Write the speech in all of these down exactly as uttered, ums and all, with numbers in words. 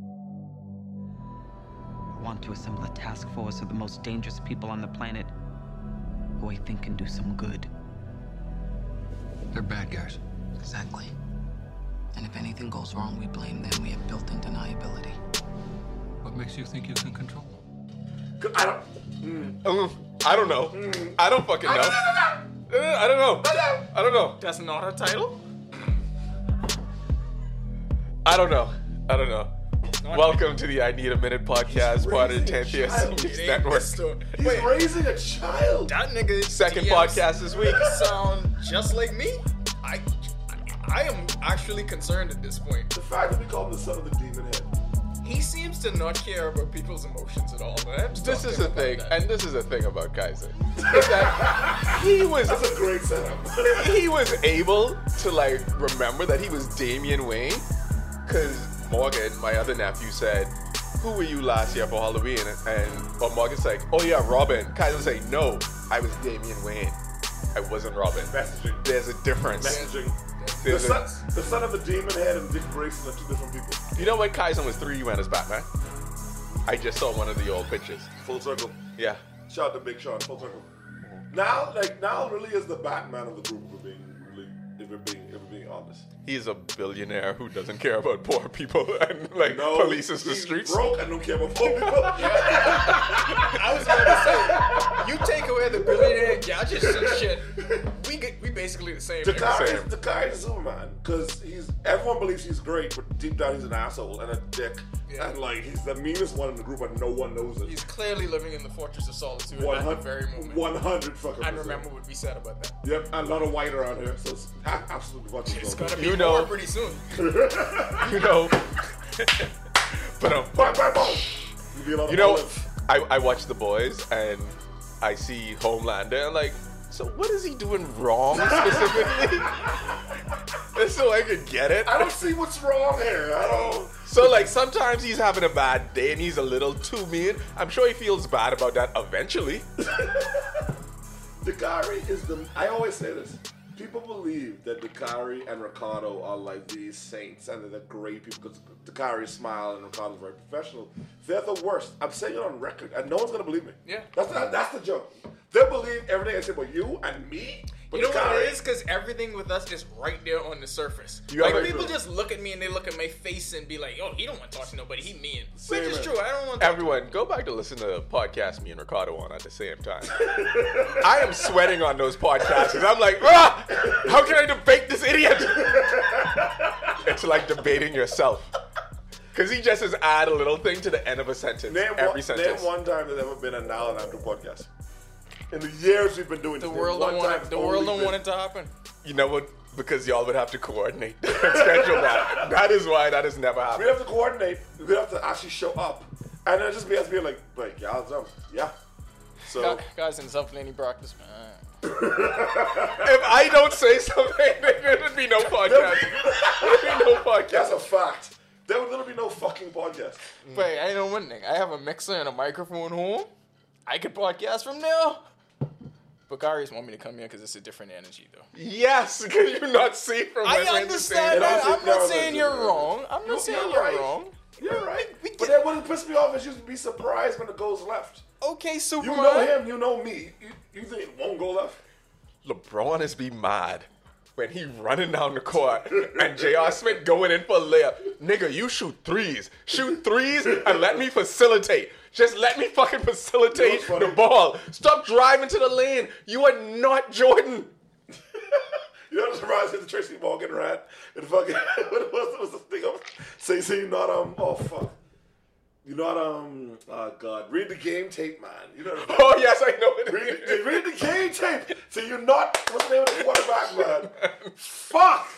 I want to assemble a task force of the most dangerous people on the planet who I think can do some good. They're bad guys. Exactly. And if anything goes wrong, we blame them. We have built-in deniability. What makes you think you can control them? I don't... Mm. I don't know. Mm. I don't fucking know. I don't know. I don't know. I don't know. That's not a title? I don't know. I don't know. Welcome to the I Need a Minute podcast, part of the tenth Network. He's Wait. raising a child. That nigga. Second D Ms podcast this week. Sound just like me? I, I am actually concerned at this point. The fact that we call him the son of the demon head. He seems to not care about people's emotions at all. This is the thing, that. and this is the thing about Kaizen. Is that he was That's a great setup. He was able to like remember that he was Damian Wayne, because Morgan, my other nephew, said, "Who were you last year for Halloween?" And, and but Morgan's like, "Oh yeah, Robin." Kaizen's like, "No, I was Damian Wayne. I wasn't Robin." Messaging. There's a difference. Messaging. There's the, a, son, the son of the demon head and Dick Grayson are two different people. You know when Kaizen was three, you went as Batman? I just saw one of the old pictures. Full circle. Yeah. Shout out to Big Sean. Full circle. Mm-hmm. Now, like, now really is the Batman of the group for being. If we're being, if we're being honest, he's a billionaire who doesn't care about poor people and like no, polices the streets. Broke and don't care about poor people. I was gonna say, you take away the billionaire gadgets and shit, we get, we basically the same. Dakari is Dakari is Superman because he's everyone believes he's great, but deep down he's an asshole and a dick, yeah. and like he's the meanest one in the group, and no one knows it. He's clearly living in the Fortress of Solitude at the very moment. One hundred fucking. I remember what we said about that. Yep, a lot of white around here, so. Absolutely watching. It's gonna be you know, more pretty soon. You know, but um, bye, bye, bye. you know, I, I watch The Boys and I see Homelander and like, so what is he doing wrong specifically? So I could get it. I don't see what's wrong here. I don't. So like sometimes he's having a bad day and he's a little too mean. I'm sure he feels bad about that eventually. Dakari is the. I always say this. People believe that Dakari and Ricardo are like these saints and they're great people because Dakari smiles and Ricardo's very professional. They're the worst. I'm saying it on record and no one's going to believe me. Yeah. That's the, that's the joke. They'll believe everything I say about you and me. But you know Dakari, what it is? Because everything with us just right there on the surface. Like people true. just look at me and they look at my face and be like, "Oh, he don't want to talk to nobody. He mean." Same Which man. is true. I don't want to Everyone, go back to listen to the podcast me and Ricardo on at the same time. I am sweating on those podcasts because I'm like, ah! How can I debate this idiot? It's like debating yourself. Because he just has add a little thing to the end of a sentence. Name every one, sentence. Name one time there's ever been a Niall and Andrew podcast. In the years we've been doing the this. World one don't want it, the world don't been. want it to happen. You know what? Because y'all would have to coordinate and schedule that. That is why that has never happened. We have to coordinate. We have to actually show up. And then just be us being like, like, y'all, yeah. So. Guys in self-planning practice, man. If I don't say something, there would be no podcast. There would be no podcast. That's a fact. There would literally be no fucking podcast. Wait, I know one thing. I have a mixer and a microphone home. I could podcast from now. But Kari's want me to come here because it's a different energy, though. Yes, because you're not safe from. I understand that. I'm not saying you're wrong. I'm not saying you're wrong. You're right. But that wouldn't piss me off. Is you would be surprised when it goes left. Okay, Superman. You know him. You know me. You, you think it won't go left? LeBron is be mad when he running down the court and J R Smith going in for a layup. Nigga, you shoot threes. Shoot threes and let me facilitate. Just let me fucking facilitate you know the ball. Stop driving to the lane. You are not Jordan. You know what I'm surprised with the Tracy Morgan rant? And fucking, what was, was the thing of say, so you not, um, oh fuck. You're not, um, oh God, read the game tape, man. You know. Oh, yes, I know it. Read, read the game tape. So you're not, what's the name of the quarterback, man? Fuck.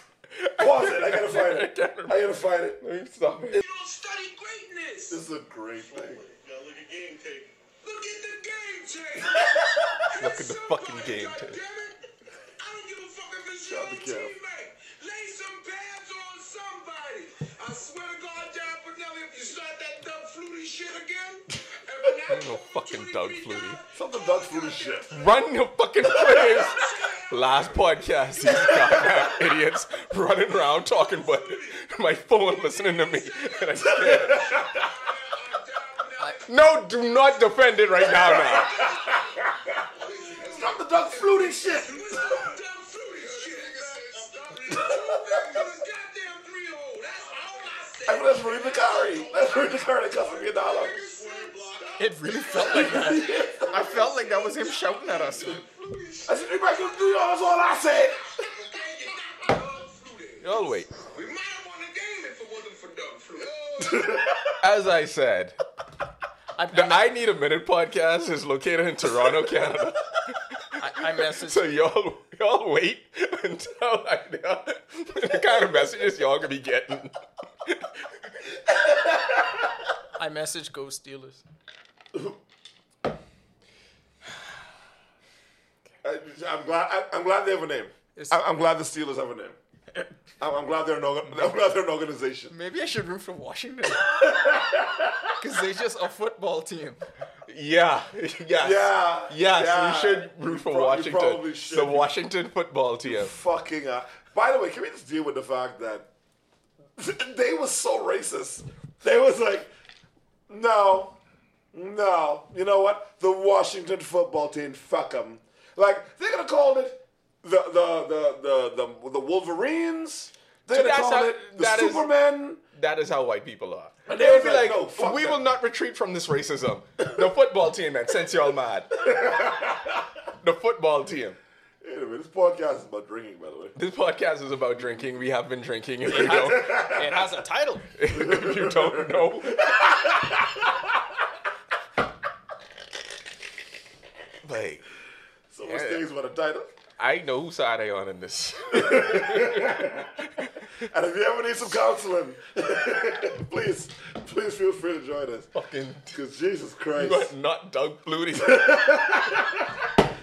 Pause it, I gotta find it. I gotta find it. Let me stop it. You don't study greatness. This is a great thing. Now look at game tape. Look at the game tape. Look at the fucking game tape. Damn it. I don't give a fuck if it's your teammate. Lay some pads on somebody. I swear to God, John Pinelli, if you start that Doug Flutie shit again, I ain't no fucking Doug Flutie. Something Doug Flutie shit. Run your fucking plays. Last podcast, these goddamn idiots running around talking about my phone, listening to me. And I'm scared. No, do not defend it right now, man. Stop the duck fluting shit. I mean, that's really Dakari. That's really Dakari costing me a dollar. It really felt like that. I felt like that was him shouting at us. I said, everybody come do y'all, that's all I said. Y'all wait. We might have won the game if it wasn't for Doug Flutie. As I said, I, the I, I Need a Minute podcast is located in Toronto, Canada. I, I messaged. So y'all, y'all wait until I know the kind of messages y'all gonna be getting. I messaged Go Steelers. I, I'm glad. I, I'm glad they have a name. I, I'm glad the Steelers have a name. I'm, I'm glad they're an. Orga, I'm glad they're an organization. Maybe I should root for Washington because they're just a football team. Yeah. Yes. Yeah. Yes. Yeah. You should root for probably, Washington. Probably should. The Washington football team. You fucking. Uh, by the way, can we just deal with the fact that they were so racist? They was like, no, no. You know what? The Washington football team. Fuck them. Like, they're gonna call it the the the the the, the Wolverines. They're so gonna call how, it the Supermen. That is how white people are. And they, they would be like, like no, we them. will not retreat from this racism. The football team, man, since y'all mad. The football team. Anyway, this podcast is about drinking, by the way. This podcast is about drinking. We have been drinking. If you don't, it has a title. If you don't know. Like. So much yeah. things about a title. I know whose side I on in this. And if you ever need some counseling, please, please feel free to join us. Fucking, because Jesus Christ, you are not Doug Flutie.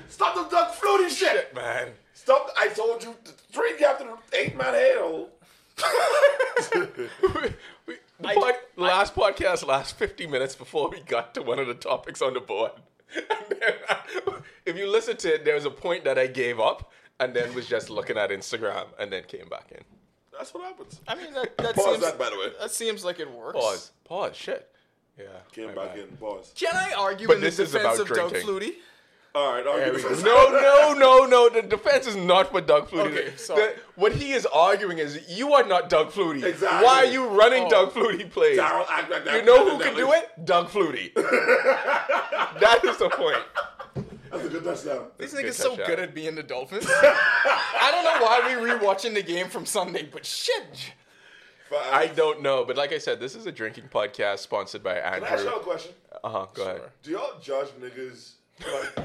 Stop the Doug Flutie shit. shit, man. Stop! I told you, drink after the eight man head hole. we, we, I, pod, I, last I, podcast, last fifty minutes before we got to one of the topics on the board. If you listen to it, there was a point that I gave up and then was just looking at Instagram and then came back in. That's what happens. I mean, that, that pause seems, that, by the way. That seems like it works. Pause. Pause. Shit. Yeah. Came back bad. in. Pause. Can I argue but in this the defense of Doug Flutie? All right. Argue yeah, no, no, no, no. The defense is not for Doug Flutie. Okay, sorry. The, what he is arguing is you are not Doug Flutie. Exactly. Why are you running oh. Doug Flutie plays? Darryl, I, I, I, you know who I, I, can I, do it? Doug Flutie. That is the point. That's a good touchdown. These niggas so good at being the Dolphins. I don't know why we re-watching the game from Sunday, but shit. Five. I don't know, but like I said, this is a drinking podcast sponsored by Andrew. Can I ask y'all a question? Uh-huh, go sure. ahead. Do y'all judge niggas? Like,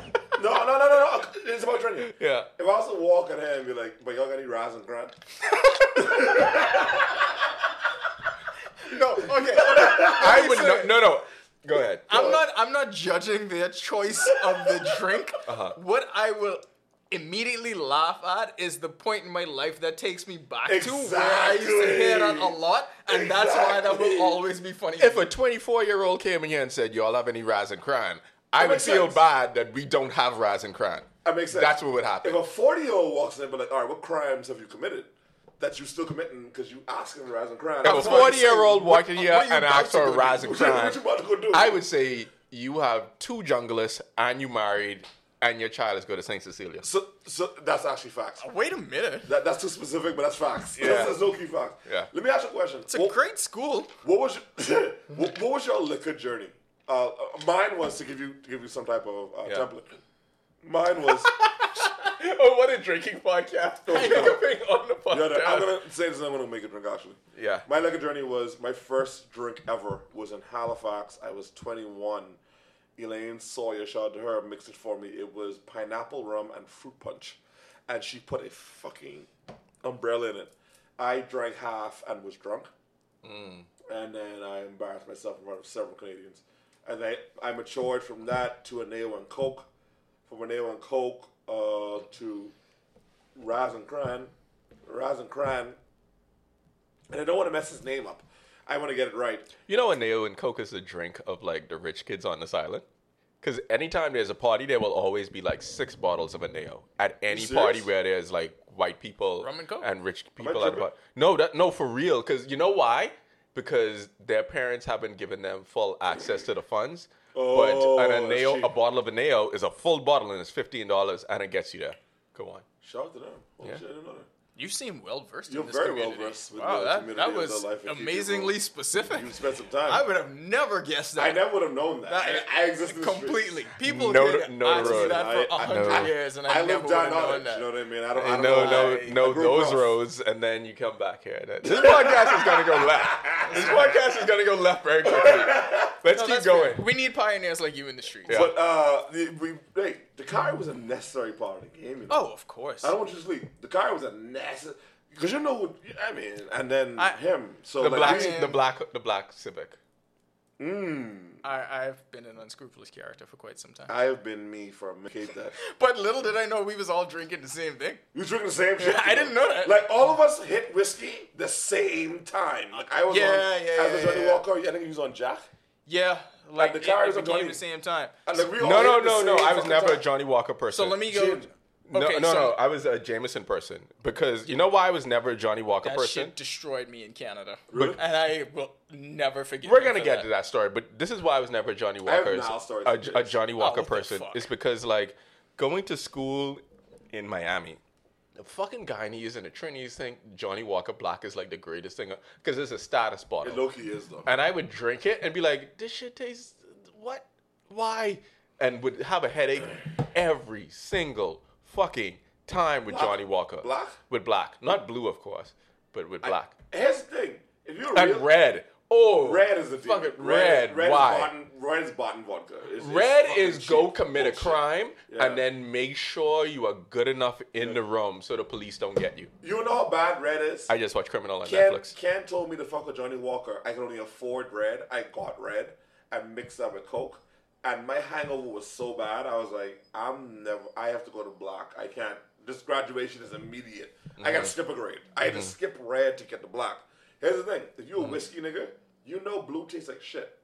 no, no, no, no, no. It's about drinking. Yeah. If I was to walk in here and be like, but y'all got any Rise and Grunt? No, okay. I would not, no, no. Go ahead. Go I'm ahead. not I'm not judging their choice of the drink. Uh-huh. What I will immediately laugh at is the point in my life that takes me back exactly. to where I used to hear that a lot, and exactly. that's why that will always be funny. If a twenty-four-year-old came in here and said, y'all have any Rise and Cran, I that would feel sense. bad that we don't have Rise and Cran. That makes sense. That's what would happen. If a forty-year-old walks in and be like, all right, what crimes have you committed? That you're still committing because you asking for Rise and Crime. Now, a forty-year-old walking here and asked for Rise and Crime, I would say you have two junglers and you married and your child is going to Saint Cecilia. So, so that's actually facts. Oh, wait a minute. That, that's too specific, but that's facts. Yeah. That's, that's no key facts. Yeah. Let me ask you a question. It's a what, great school. What was your, what, what was your liquor journey? Uh, mine was to give you to give you some type of uh, yeah. template. Mine was. Oh, what a drinking podcast. Oh, I no. on the podcast. Yeah, no, I'm going to say this and I'm going to make a drink, actually. Yeah. My liquor journey was, my first drink ever was in Halifax. I was twenty-one. Elaine Sawyer, shout out to her, mixed it for me. It was pineapple rum and fruit punch. And she put a fucking umbrella in it. I drank half and was drunk. Mm. And then I embarrassed myself in front of several Canadians. And I, I matured from that to a nail and coke. From a nail and coke... Uh, to Rise and Cran, Rise and Cran, and I don't want to mess his name up. I want to get it right. You know, a nail and coke is a drink of like the rich kids on this island. Because anytime there's a party, there will always be like six bottles of Añejo at any party where there's like white people Rum and, and rich people at the party. No, that, no, for real. Because you know why? Because their parents haven't given them full access to the funds. Oh, but an Añejo, a bottle of Añejo is a full bottle and it's fifteen dollars and it gets you there. Go on. Shout out to them. Holy yeah. shit, I didn't know that. You seem well-versed in this community. You're very well-versed with wow, the that, community. That was life amazingly specific. You spent some time. I would have never guessed that. I never would have known that. that I, I existed completely. Streets. People no, did no I road. That for a hundred years, and I, I never would have known that. You know what I mean? I don't, I don't no, know. No, no, those roads, and then you come back here. This podcast is going to go left. This podcast is going to go left very quickly. Let's no, keep going. Weird. We need pioneers like you in the streets. Yeah. But uh, the, we, hey, Dakari was a necessary part of the game. You know? Oh, of course. I don't want you to sleep. Dakari was a necessary because you know who I mean, and then I, him. So the like, black, I mean, the black, the black civic. Mm. I, I've been an unscrupulous character for quite some time. I have been me for a minute. That. But little did I know we was all drinking the same thing. You were drinking the same shit? I didn't know that. Like, all of us hit whiskey the same time. Like, I was yeah, on... Yeah, I was yeah, on yeah. Walker. I think he was on Jack. Yeah, like, like the cars it, it became the same time. Like no, no, no, no. I was never time. a Johnny Walker person. So let me go. Jim. No, okay, no, so no. I was a Jameson person because you know why I was never a Johnny Walker that person? That shit destroyed me in Canada. Really? And I will never forget. We're gonna get that. to that story, but this is why I was never a Johnny Walker. A, a Johnny Walker oh, person is because like going to school in Miami. The fucking Guyanese and the Trinis think Johnny Walker Black is like the greatest thing because it's a status bottle. It low-key is though. And I would drink it and be like, this shit tastes what? Why? And would have a headache every single fucking time with black? Johnny Walker. Black? With black. Not blue, of course, but with black. I, here's the thing. If you're and real, red. Oh. Red is the thing. Fucking red. Red, red why? Is bottom, red is bottom vodka. It's, red it's is go cheap. Commit oh, a crime yeah. and then make sure you are good enough in yeah. the room so the police don't get you. You know how bad red is? I just watched Criminal on Ken, Netflix. Ken told me to fuck with Johnny Walker. I could only afford red. I got red. I mixed that with Coke. And my hangover was so bad, I was like, I'm never, I have to go to black. I can't, this graduation is immediate. Mm-hmm. I got to skip a grade. I had mm-hmm. to skip red to get to black. Here's the thing. If you a whiskey mm. nigga, you know blue tastes like shit.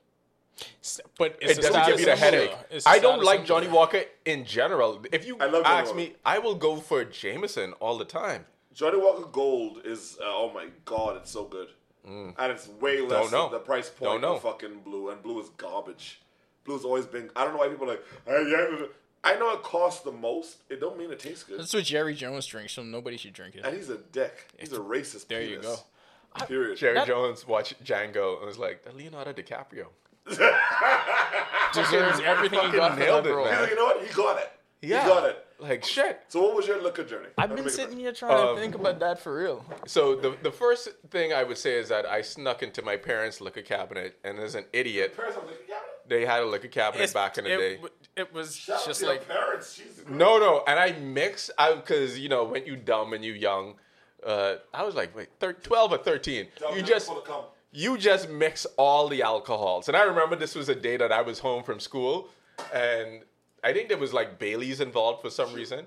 But it's it doesn't give you the headache. I don't like Johnny Walker in general. If you ask me, I will go for Jameson all the time. Johnny Walker Gold is, uh, oh my God, it's so good. Mm. And it's way less than the price point of fucking blue. And blue is garbage. Blue's always been, I don't know why people are like, hey, yeah, I know it costs the most. It don't mean it tastes good. That's what Jerry Jones drinks, so nobody should drink it. And he's a dick. He's a racist penis. There you go. I, Period. Jerry that, Jones watched Django and was like, Leonardo DiCaprio. Deserves everything he got nailed it, man. Like, you know what? He got it. Yeah. He got it. Like, shit. So what was your liquor journey? I've How been sitting here trying um, to think about that for real. So the the first thing I would say is that I snuck into my parents' liquor cabinet, and as an idiot, parents have a liquor cabinet? They had a liquor cabinet it's, back in the it, day. It was Shout just like... parents. Jesus no, no. And I mixed, because, you know, when you dumb and you young... Uh, I was like, wait, twelve or thirteen. You just, you just mix all the alcohols. And I remember this was a day that I was home from school. And I think there was like Bailey's involved for some reason.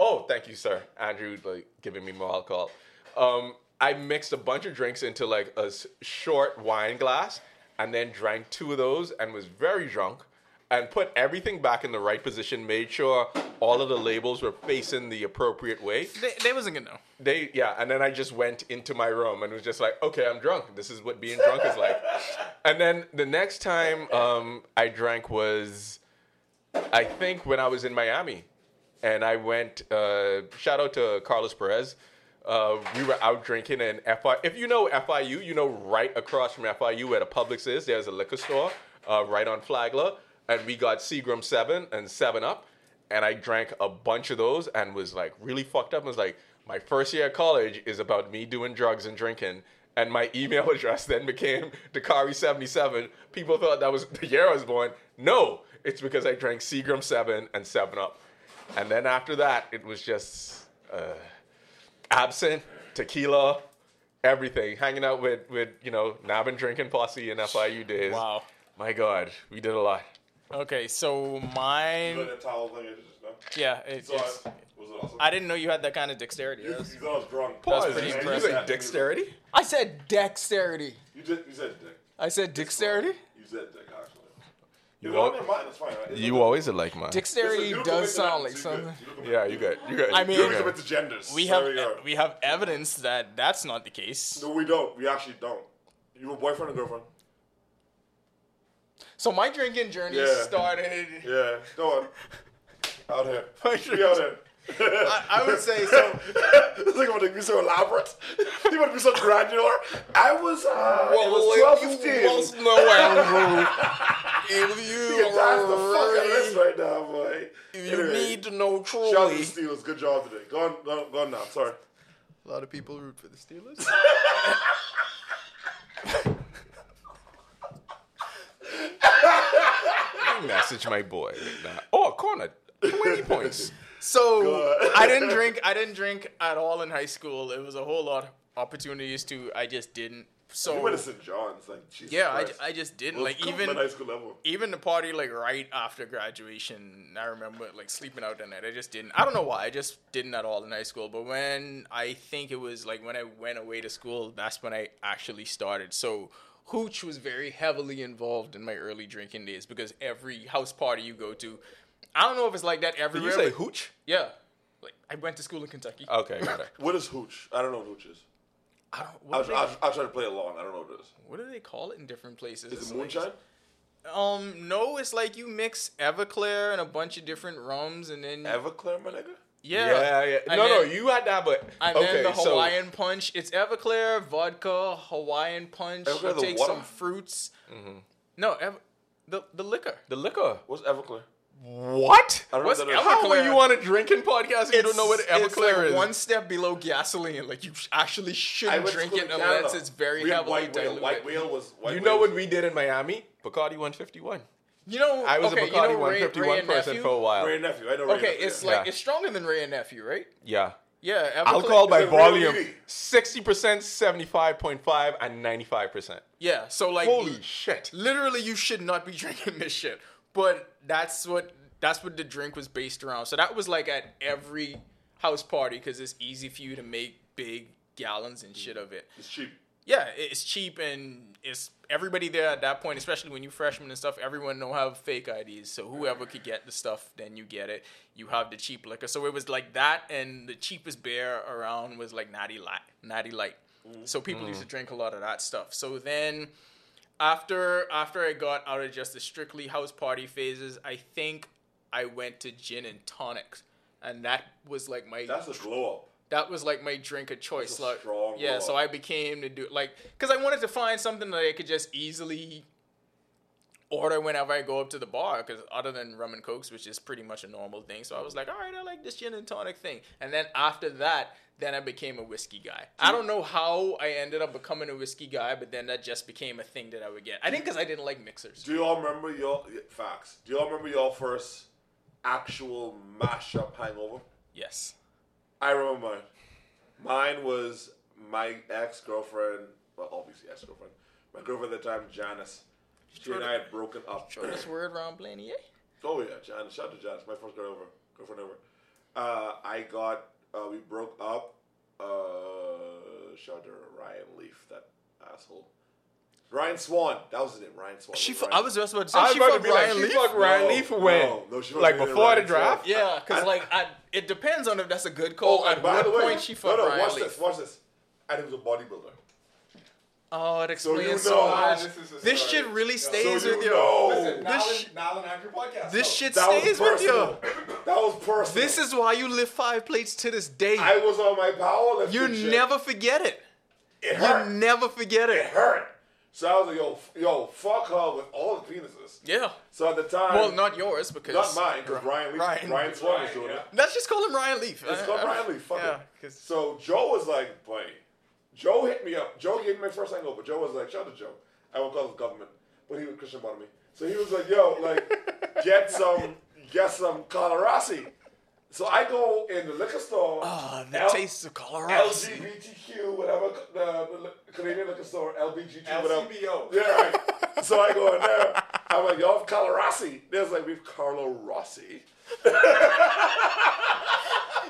Oh, thank you, sir. Andrew, like, giving me more alcohol. Um, I mixed a bunch of drinks into like a short wine glass and then drank two of those and was very drunk and put everything back in the right position, made sure all of the labels were facing the appropriate way. They, they wasn't going to know. They, yeah, and then I just went into my room and was just like, okay, I'm drunk. This is what being drunk is like. And then the next time um, I drank was, I think, when I was in Miami. And I went, uh, shout out to Carlos Perez. Uh, we were out drinking in F I U. If you know F I U, you know right across from F I U where the Publix is, there's a liquor store uh, right on Flagler. And we got Seagram seven and seven up. And I drank a bunch of those and was like really fucked up. I was like, my first year at college is about me doing drugs and drinking. And my email address then became Dakari seventy-seven. People thought that was the year I was born. No, it's because I drank Seagram seven and seven up. And then after that, it was just uh, absinthe, tequila, everything. Hanging out with, with you know, Navin drinking posse and F I U days. Wow. My God, we did a lot. Okay, so mine. You towel thing, just, no? Yeah, it, so it's. I, was it awesome? I didn't know you had that kind of dexterity. You, you thought I was drunk. Pause. That's pretty impressive. You said dexterity? I said dexterity. You just you said dick. I said dexterity. You said dick, actually. You, you, all, mine, fine, right? you always are like mine. Dictionary does, does sound like something. Yeah, you got, you got. I mean, you got. Genders. We have, we, we have evidence that that's not the case. No, we don't. We actually don't. You were boyfriend or girlfriend? So my drinking journey yeah. started. Yeah, go on. Out here. My drink- out here. I, I would say so. It's like, want to be so elaborate. You want to be so granular. I was. Uh, well, it was twelve, fifteen. Well, no way. If you, you can dance the fuck out of this right now, boy. If you anyway, need to know truly. Shout out to the Steelers. Good job today. Go on, go on, go on now. Sorry. A lot of people root for the Steelers. Message my boy. Right oh, corner. twenty points. So I didn't drink. I didn't drink at all in high school. It was a whole lot of opportunities to. I just didn't. So you went to Saint John's, like Jesus yeah, I, I just didn't well, like even high school level. Even the party like right after graduation. I remember like sleeping out that night. I just didn't. I don't know why. I just didn't at all in high school. But when I think it was like when I went away to school, that's when I actually started. So hooch was very heavily involved in my early drinking days because every house party you go to. I don't know if it's like that everywhere. Did you say hooch? Yeah. Like, I went to school in Kentucky. Okay, got it. What is hooch? I don't know what hooch is. I don't, what I, was, I, was, I was trying to play along. I don't know what it is. What do they call it in different places? Is it's it moonshine? Like, um, no, it's like you mix Everclear and a bunch of different rums and then... Everclear, my nigga? Yeah. Yeah, yeah. And no, then, no, you had that, but... And okay, then the Hawaiian so. punch. It's Everclear, vodka, Hawaiian punch. Everclear, you take water? Some fruits. Mm-hmm. No, ev- the, the liquor. The liquor. What's Everclear? What? I don't What's know Everclear? When you want a drinking podcast and you don't know what Everclear it's like is? One step below gasoline. Like you actually shouldn't drink it unless it's very we heavily white diluted. Whale. White whale was. White you whale know what was we did in Miami? Bacardi one fifty-one. You know, I was okay, a Bacardi you know, one fifty-one Ray, Ray person for a while. Ray and Nephew. I know Ray okay, and Nephew, it's yeah. like it's stronger than Ray and Nephew, right? Yeah. Yeah. Everclear. Alcohol by volume: sixty percent, seventy-five point five, and ninety-five percent. Yeah. So like, holy shit! Literally, you should not be drinking this shit. But that's what that's what the drink was based around. So that was like at every house party because it's easy for you to make big gallons and shit of it. It's cheap. Yeah, it's cheap and it's everybody there at that point, especially when you're freshmen and stuff, everyone don't have fake I Ds. So whoever could get the stuff, then you get it. You have the cheap liquor. So it was like that, and the cheapest beer around was like Natty Light. Natty Light. Mm. So people mm. used to drink a lot of that stuff. So then... After after I got out of just the strictly house party phases, I think I went to gin and tonics, and that was like my that's a glow up. That was like my drink of choice. That's a like, strong yeah, so I became to do like because I wanted to find something that I could just easily order whenever I go up to the bar. Because other than rum and cokes, which is pretty much a normal thing, so I was like, all right, I like this gin and tonic thing. And then after that. Then I became a whiskey guy. I don't know how I ended up becoming a whiskey guy, but then that just became a thing that I would get. I think because I didn't like mixers. Do you all remember your facts? Do you all remember your first actual mashup hangover? Yes. I remember mine. Mine was my ex-girlfriend, well, obviously ex-girlfriend. My girlfriend at the time, Janice. She and I had broken up. Show this word around Blaney, eh? Oh, yeah, Janice. Shout out to Janice. My first girl ever. girlfriend ever. Uh, I got... Uh, we broke up. Uh, shout out to Ryan Leaf, that asshole. Ryan Swan, that was his name. Ryan Swan. She, Ryan I was just about to say I she fucked Ryan Leaf. She fucked Ryan no, Leaf when, no, no, she like before the draft. Yeah, because like I, it depends on if that's a good call. Oh, at what point way, she fucked no, no, Ryan watch Leaf. Watch this. Watch this. And he was a bodybuilder. Oh, it explains so, you know, so much. This, is this shit really stays so you with you. Know. Listen, this Niall and Andrew podcast. This shit stays with you. That was personal. This is why you lift five plates to this day. I was on my powerlifting You shit. never forget it. It hurt. You never forget it. It hurt. So I was like, yo, yo, fuck her with all the penises. Yeah. So at the time. Well, not yours because. Not mine, because Ryan Leaf. Ryan, Ryan Swan is doing yeah. it. Let's just call him Ryan Leaf. Let's call him Ryan Leaf. Fuck yeah, it. So Joe was like, boy. Joe hit me up. Joe gave me my first hangover. Joe was like, shout out to Joe. I won't call his government, but he was Christian bottom me. So he was like, yo, like, get some, get some Carlo Rossi. So I go in the liquor store. Ah, oh, that L- tastes of Carlo Rossi. L G B T Q, whatever, the, the Canadian liquor store, L B G Q, whatever. L C B O. Yeah, right. So I go in there. I'm like, y'all have Carlo Rossi. There's like, we have Carlo Rossi.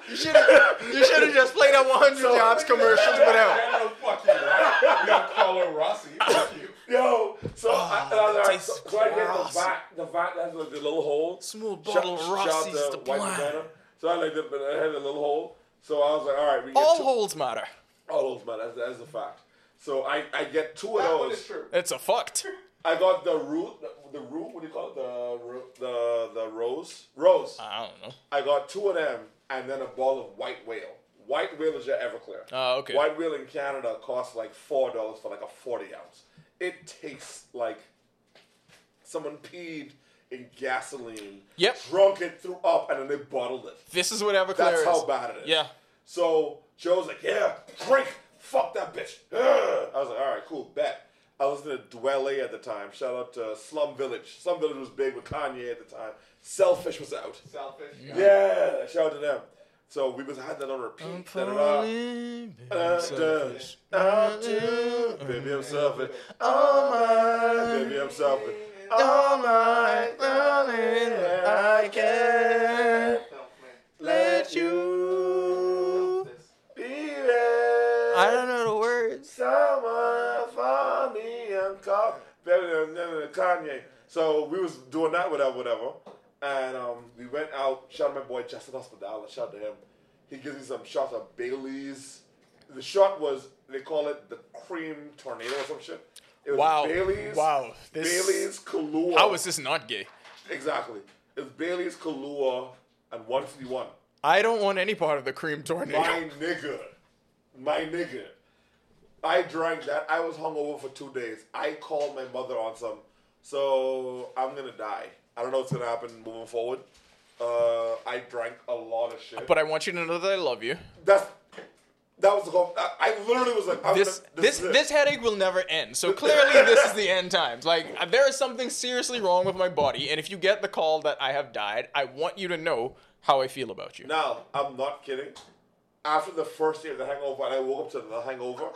You should have you should have just played at one hundred so, Jobs commercials, whatever. I know, fuck you, right? You got Carlo Rossi, fuck you. Yo, so oh, I, I, I, I, so I get the vat, the vat has like the little hole. Small bottle Sh- Rossi's the plan. So I like the, but I had a little hole. So I was like, all right, we get all two. holes matter. All holes matter. That's, that's a fact. So I, I get two of that those. That is true. It's a fucked. I got the root, the, the root. What do you call it? The the the rose, rose. I don't know. I got two of them, and then a ball of white whale. White whale is your Everclear. Oh, uh, okay. White whale in Canada costs like four dollars for like a forty ounce. It tastes like someone peed in gasoline, yep. drunk it, threw up, and then they bottled it. This is what Everclear That's is. That's how bad it is. Yeah. So Joe's like, yeah, drink. Fuck that bitch. Ugh. I was like, all right, cool, bet. I was in a Dwelle at the time. Shout out to Slum Village. Slum Village was big with Kanye at the time. Selfish was out. Selfish. Yeah. yeah. Shout out to them. So we was had that on repeat. I'm selfish. I'm too. Baby, I'm selfish. All mine. Baby, I'm selfish. All mine. I can't let you be there. I don't know the words. Someone for me. I'm called. Baby, I'm Kanye. So we was doing that with that, whatever. And um, we went out, shout out my boy Justin Hospedal, shout out to him. He gives me some shots of Bailey's. The shot was, they call it the cream tornado or some shit. It was wow. Bailey's, wow. This... Bailey's, Kahlua. How is this not gay? Exactly. It was Bailey's, Kahlua, and one fifty-one. I don't want any part of the cream tornado. My nigga. My nigga. I drank that. I was hungover for two days. I called my mother on some, so I'm going to die. I don't know what's going to happen moving forward. Uh, I drank a lot of shit. But I want you to know that I love you. That's, that was the goal. I, I literally was like, I'm this, gonna, this, this, this headache will never end. So clearly this is the end times. Like, there is something seriously wrong with my body. And if you get the call that I have died, I want you to know how I feel about you. Now, I'm not kidding. After the first day of the hangover, and I woke up to the hangover,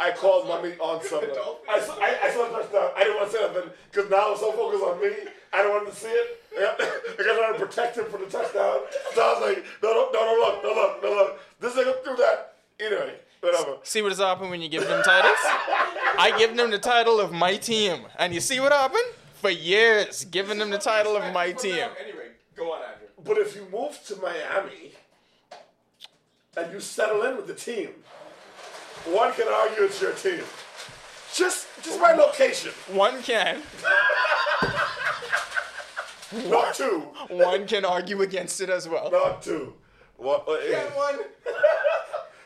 I called mommy on something. I, I, I saw the touchdown. I didn't want to say nothing because now I'm so focused on me. I don't want to see it. I got to protect him from the touchdown. So I was like, no, no, no, no, look, no, look, no, look. This nigga threw that. Anyway, whatever. See what happens when you give them titles? I give them the title of my team. And you see what happened? For years, giving them the title of my team. Anyway, go on, Andrew. But if you move to Miami... and you settle in with the team, one can argue it's your team. Just just by location. One can. Not two. One can argue against it as well. Not two. One, uh, hey. Can one?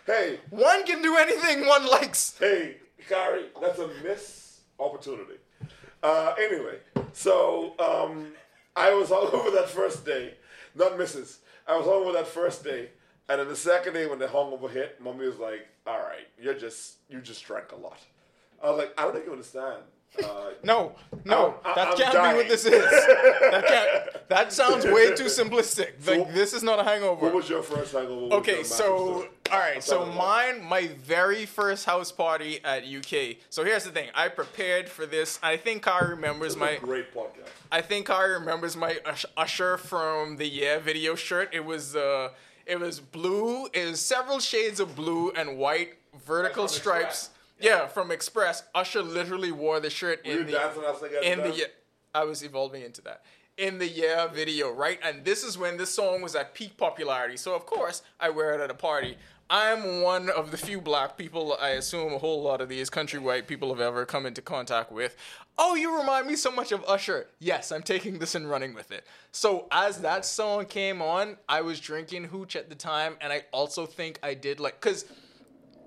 Hey. One can do anything one likes. Hey, Kari, that's a missed opportunity. Uh, anyway, so um, I was all over that first day. Not misses. I was all over that first day. And then the second day when the hungover hit, mommy was like, all right, you're just, you just drank a lot. I was like, I don't think you understand. Uh, no, no, I, I, that I'm can't dying. be what this is. That can't, that sounds way too simplistic. So, like, this is not a hangover. What was your first hangover? What okay, so, all right, so mine, about? my very first house party at U K. So here's the thing. I prepared for this. I think Kari remembers my... great podcast. I think Kari remembers my Usher from the Yeah video shirt. It was... Uh, It was blue, it was several shades of blue and white, vertical stripes. Yeah. yeah, from Express. Usher literally wore the shirt Were in the... Dancing, I, in the yeah, I was evolving into that. In the Yeah video, right? And this is when this song was at peak popularity. So, of course, I wear it at a party. I'm one of the few black people, I assume a whole lot of these country white people have ever come into contact with. Oh, you remind me so much of Usher. Yes, I'm taking this and running with it. So as that song came on, I was drinking hooch at the time. And I also think I did like, because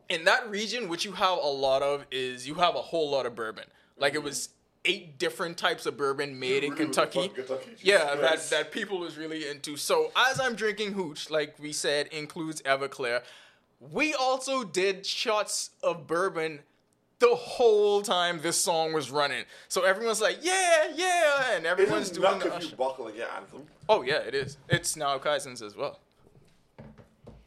in that region, what you have a lot of is you have a whole lot of bourbon. Like it was eight different types of bourbon made really in Kentucky. Kentucky yeah, that, that people was really into. So as I'm drinking hooch, like we said, includes Everclear. We also did shots of bourbon the whole time this song was running. So everyone's like, yeah, yeah, and everyone's Isn't doing the Usher. Buckle, yeah, anthem. Oh, yeah, it is. It's now Kaizen's as well.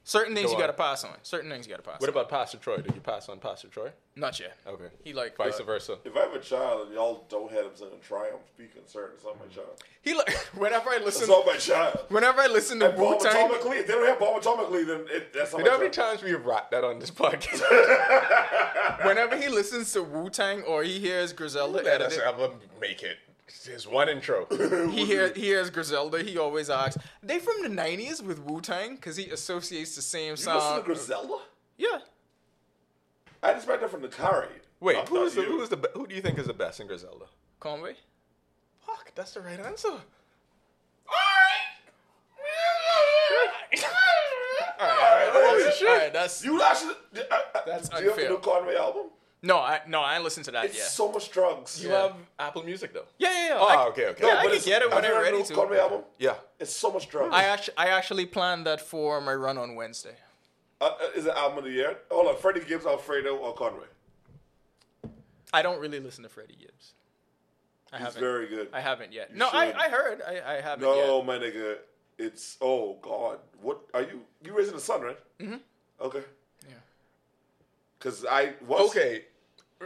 Certain things Go you got to pass on. Certain things you got to pass what on. What about Pastor Troy? Did you pass on Pastor Troy? Not yet. Okay. He like... Vice uh, versa. If I have a child and y'all don't have him in a triumph, be concerned. It's not my child. He like... Whenever I listen... It's not my child. Whenever I listen to Wu-Tang... Atomically, if they don't have bomb atomically, then it, that's not my child. There'll be times we have rocked that on this podcast. Whenever he listens to Wu-Tang or he hears Griselda... Let us have him make it. There's one intro. he, hear, he hears Griselda. He always asks, they from the nineties with Wu-Tang? Because he associates the same you song. You listen to Griselda? Yeah. I just read that from Dakari. Wait, not, who, not is the, who is the who do you think is the best in Griselda? Conway? Fuck, that's the right answer. All right. all right, all right, that's, all right, that's you actually. I, I, that's do unfair. You have the new Conway album? No, I no, I ain't listened to that it's yet. It's so much drugs. You yeah. have Apple Music though. Yeah, yeah, yeah. Oh, I, okay, okay. No, yeah, I can get it when I'm ready to. Conway album. Yeah, it's so much drugs. I actually, I actually planned that for my run on Wednesday. Uh, is it album of the year? Hold on, Freddie Gibbs, Alfredo, or Conway? I don't really listen to Freddie Gibbs. I He's haven't. Very good. I haven't yet. You no, I, I heard. I, I haven't. No, yet. No, my nigga, it's oh god. What are you? You raising the son, right? Mm-hmm. Okay. Yeah. Because I was... Okay,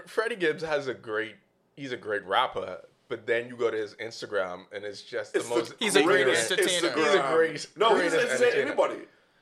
Freddie Gibbs has a great... He's a great rapper, but then you go to his Instagram, and it's just it's the, the most... He's a great entertainer. Instagram. He's a great... No, he doesn't entertain anybody.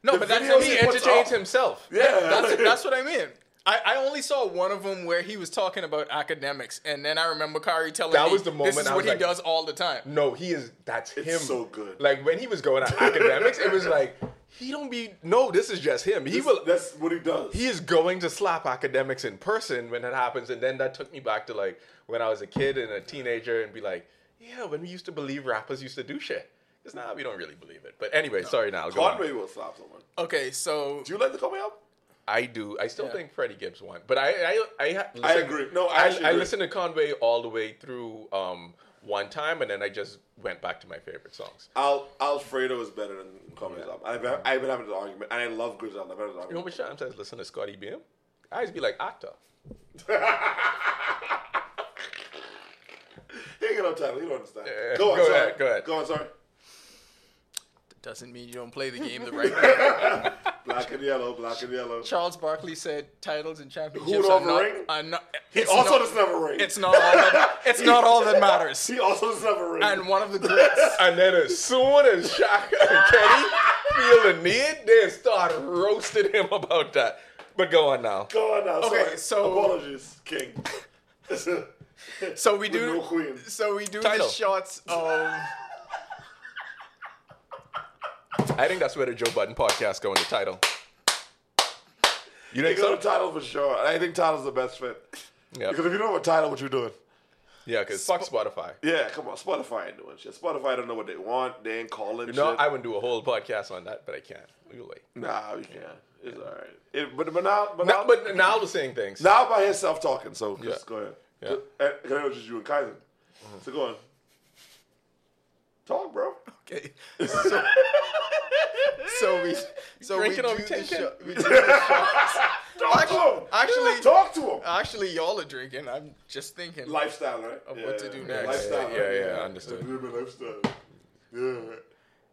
No, the but that's how he entertains himself. Yeah. That, that's, that's what I mean. I, I only saw one of them where he was talking about academics, and then I remember Kari telling that me was the moment this is I was what like, he does all the time. No, he is... That's it's him. So good. Like, when he was going at academics, it was like... He don't be... No, this is just him. He this, will. That's what he does. He is going to slap academics in person when that happens. And then that took me back to, like, when I was a kid and a teenager and be like, yeah, when we used to believe rappers used to do shit. Because now nah, we don't really believe it. But anyway, no. sorry, Niall. Conway will slap someone. Okay, so... Do you like the Conway album? I do. I still yeah. think Freddie Gibbs won. But I... I, I, I, listen, I agree. No, I I, agree. I listened to Conway all the way through um, one time, and then I just... went back to my favorite songs. Al- Alfredo is better than Conway's album. I've been, I've been having an argument, and I love Griselda. You know which times I listen to Scotty B M? I always be like, Octa. He ain't got no title. He don't understand. Yeah, go on, go sorry. Ahead, go ahead. Go on, sorry. That doesn't mean you don't play the game the right way. Black and yellow, black and yellow. Charles Barkley said titles and championships are not, ring? Are not... He also not, doesn't have a ring. It's not all that, it's not all that matters. He also doesn't have a ring. And one of the greats. And then as soon as Shaka and Kenny feel the need, they start roasting him about that. But go on now. Go on now. Okay, sorry. So... Apologies, King. so we do... No queen. So we do Title. The shots of... I think that's where the Joe Budden podcast go in the title. You think so? You got a title for sure. I think title's the best fit. Yeah. Because if you don't have a title, what you doing? Yeah, because Sp- fuck Spotify. Yeah, come on. Spotify ain't doing shit. Spotify don't know what they want. They ain't calling you know, shit. No, I wouldn't do a whole podcast on that, but I can't. We'll wait. Nah, we can't. It's yeah. all right. It, but, but now... But now, now, but now we're saying things. Now by himself talking, so just yeah. go ahead. Yeah. Just, and, it was just you and Kaizen. Mm-hmm. So go on. Talk, bro. Okay. So, so we so we do, the show, we do the shots. Talk actually, to him. Actually, talk to him. Actually, y'all are drinking. I'm just thinking lifestyle, right? Of yeah, what to do next. Lifestyle. Yeah, yeah, yeah, yeah, yeah. Understood. Lifestyle. Yeah.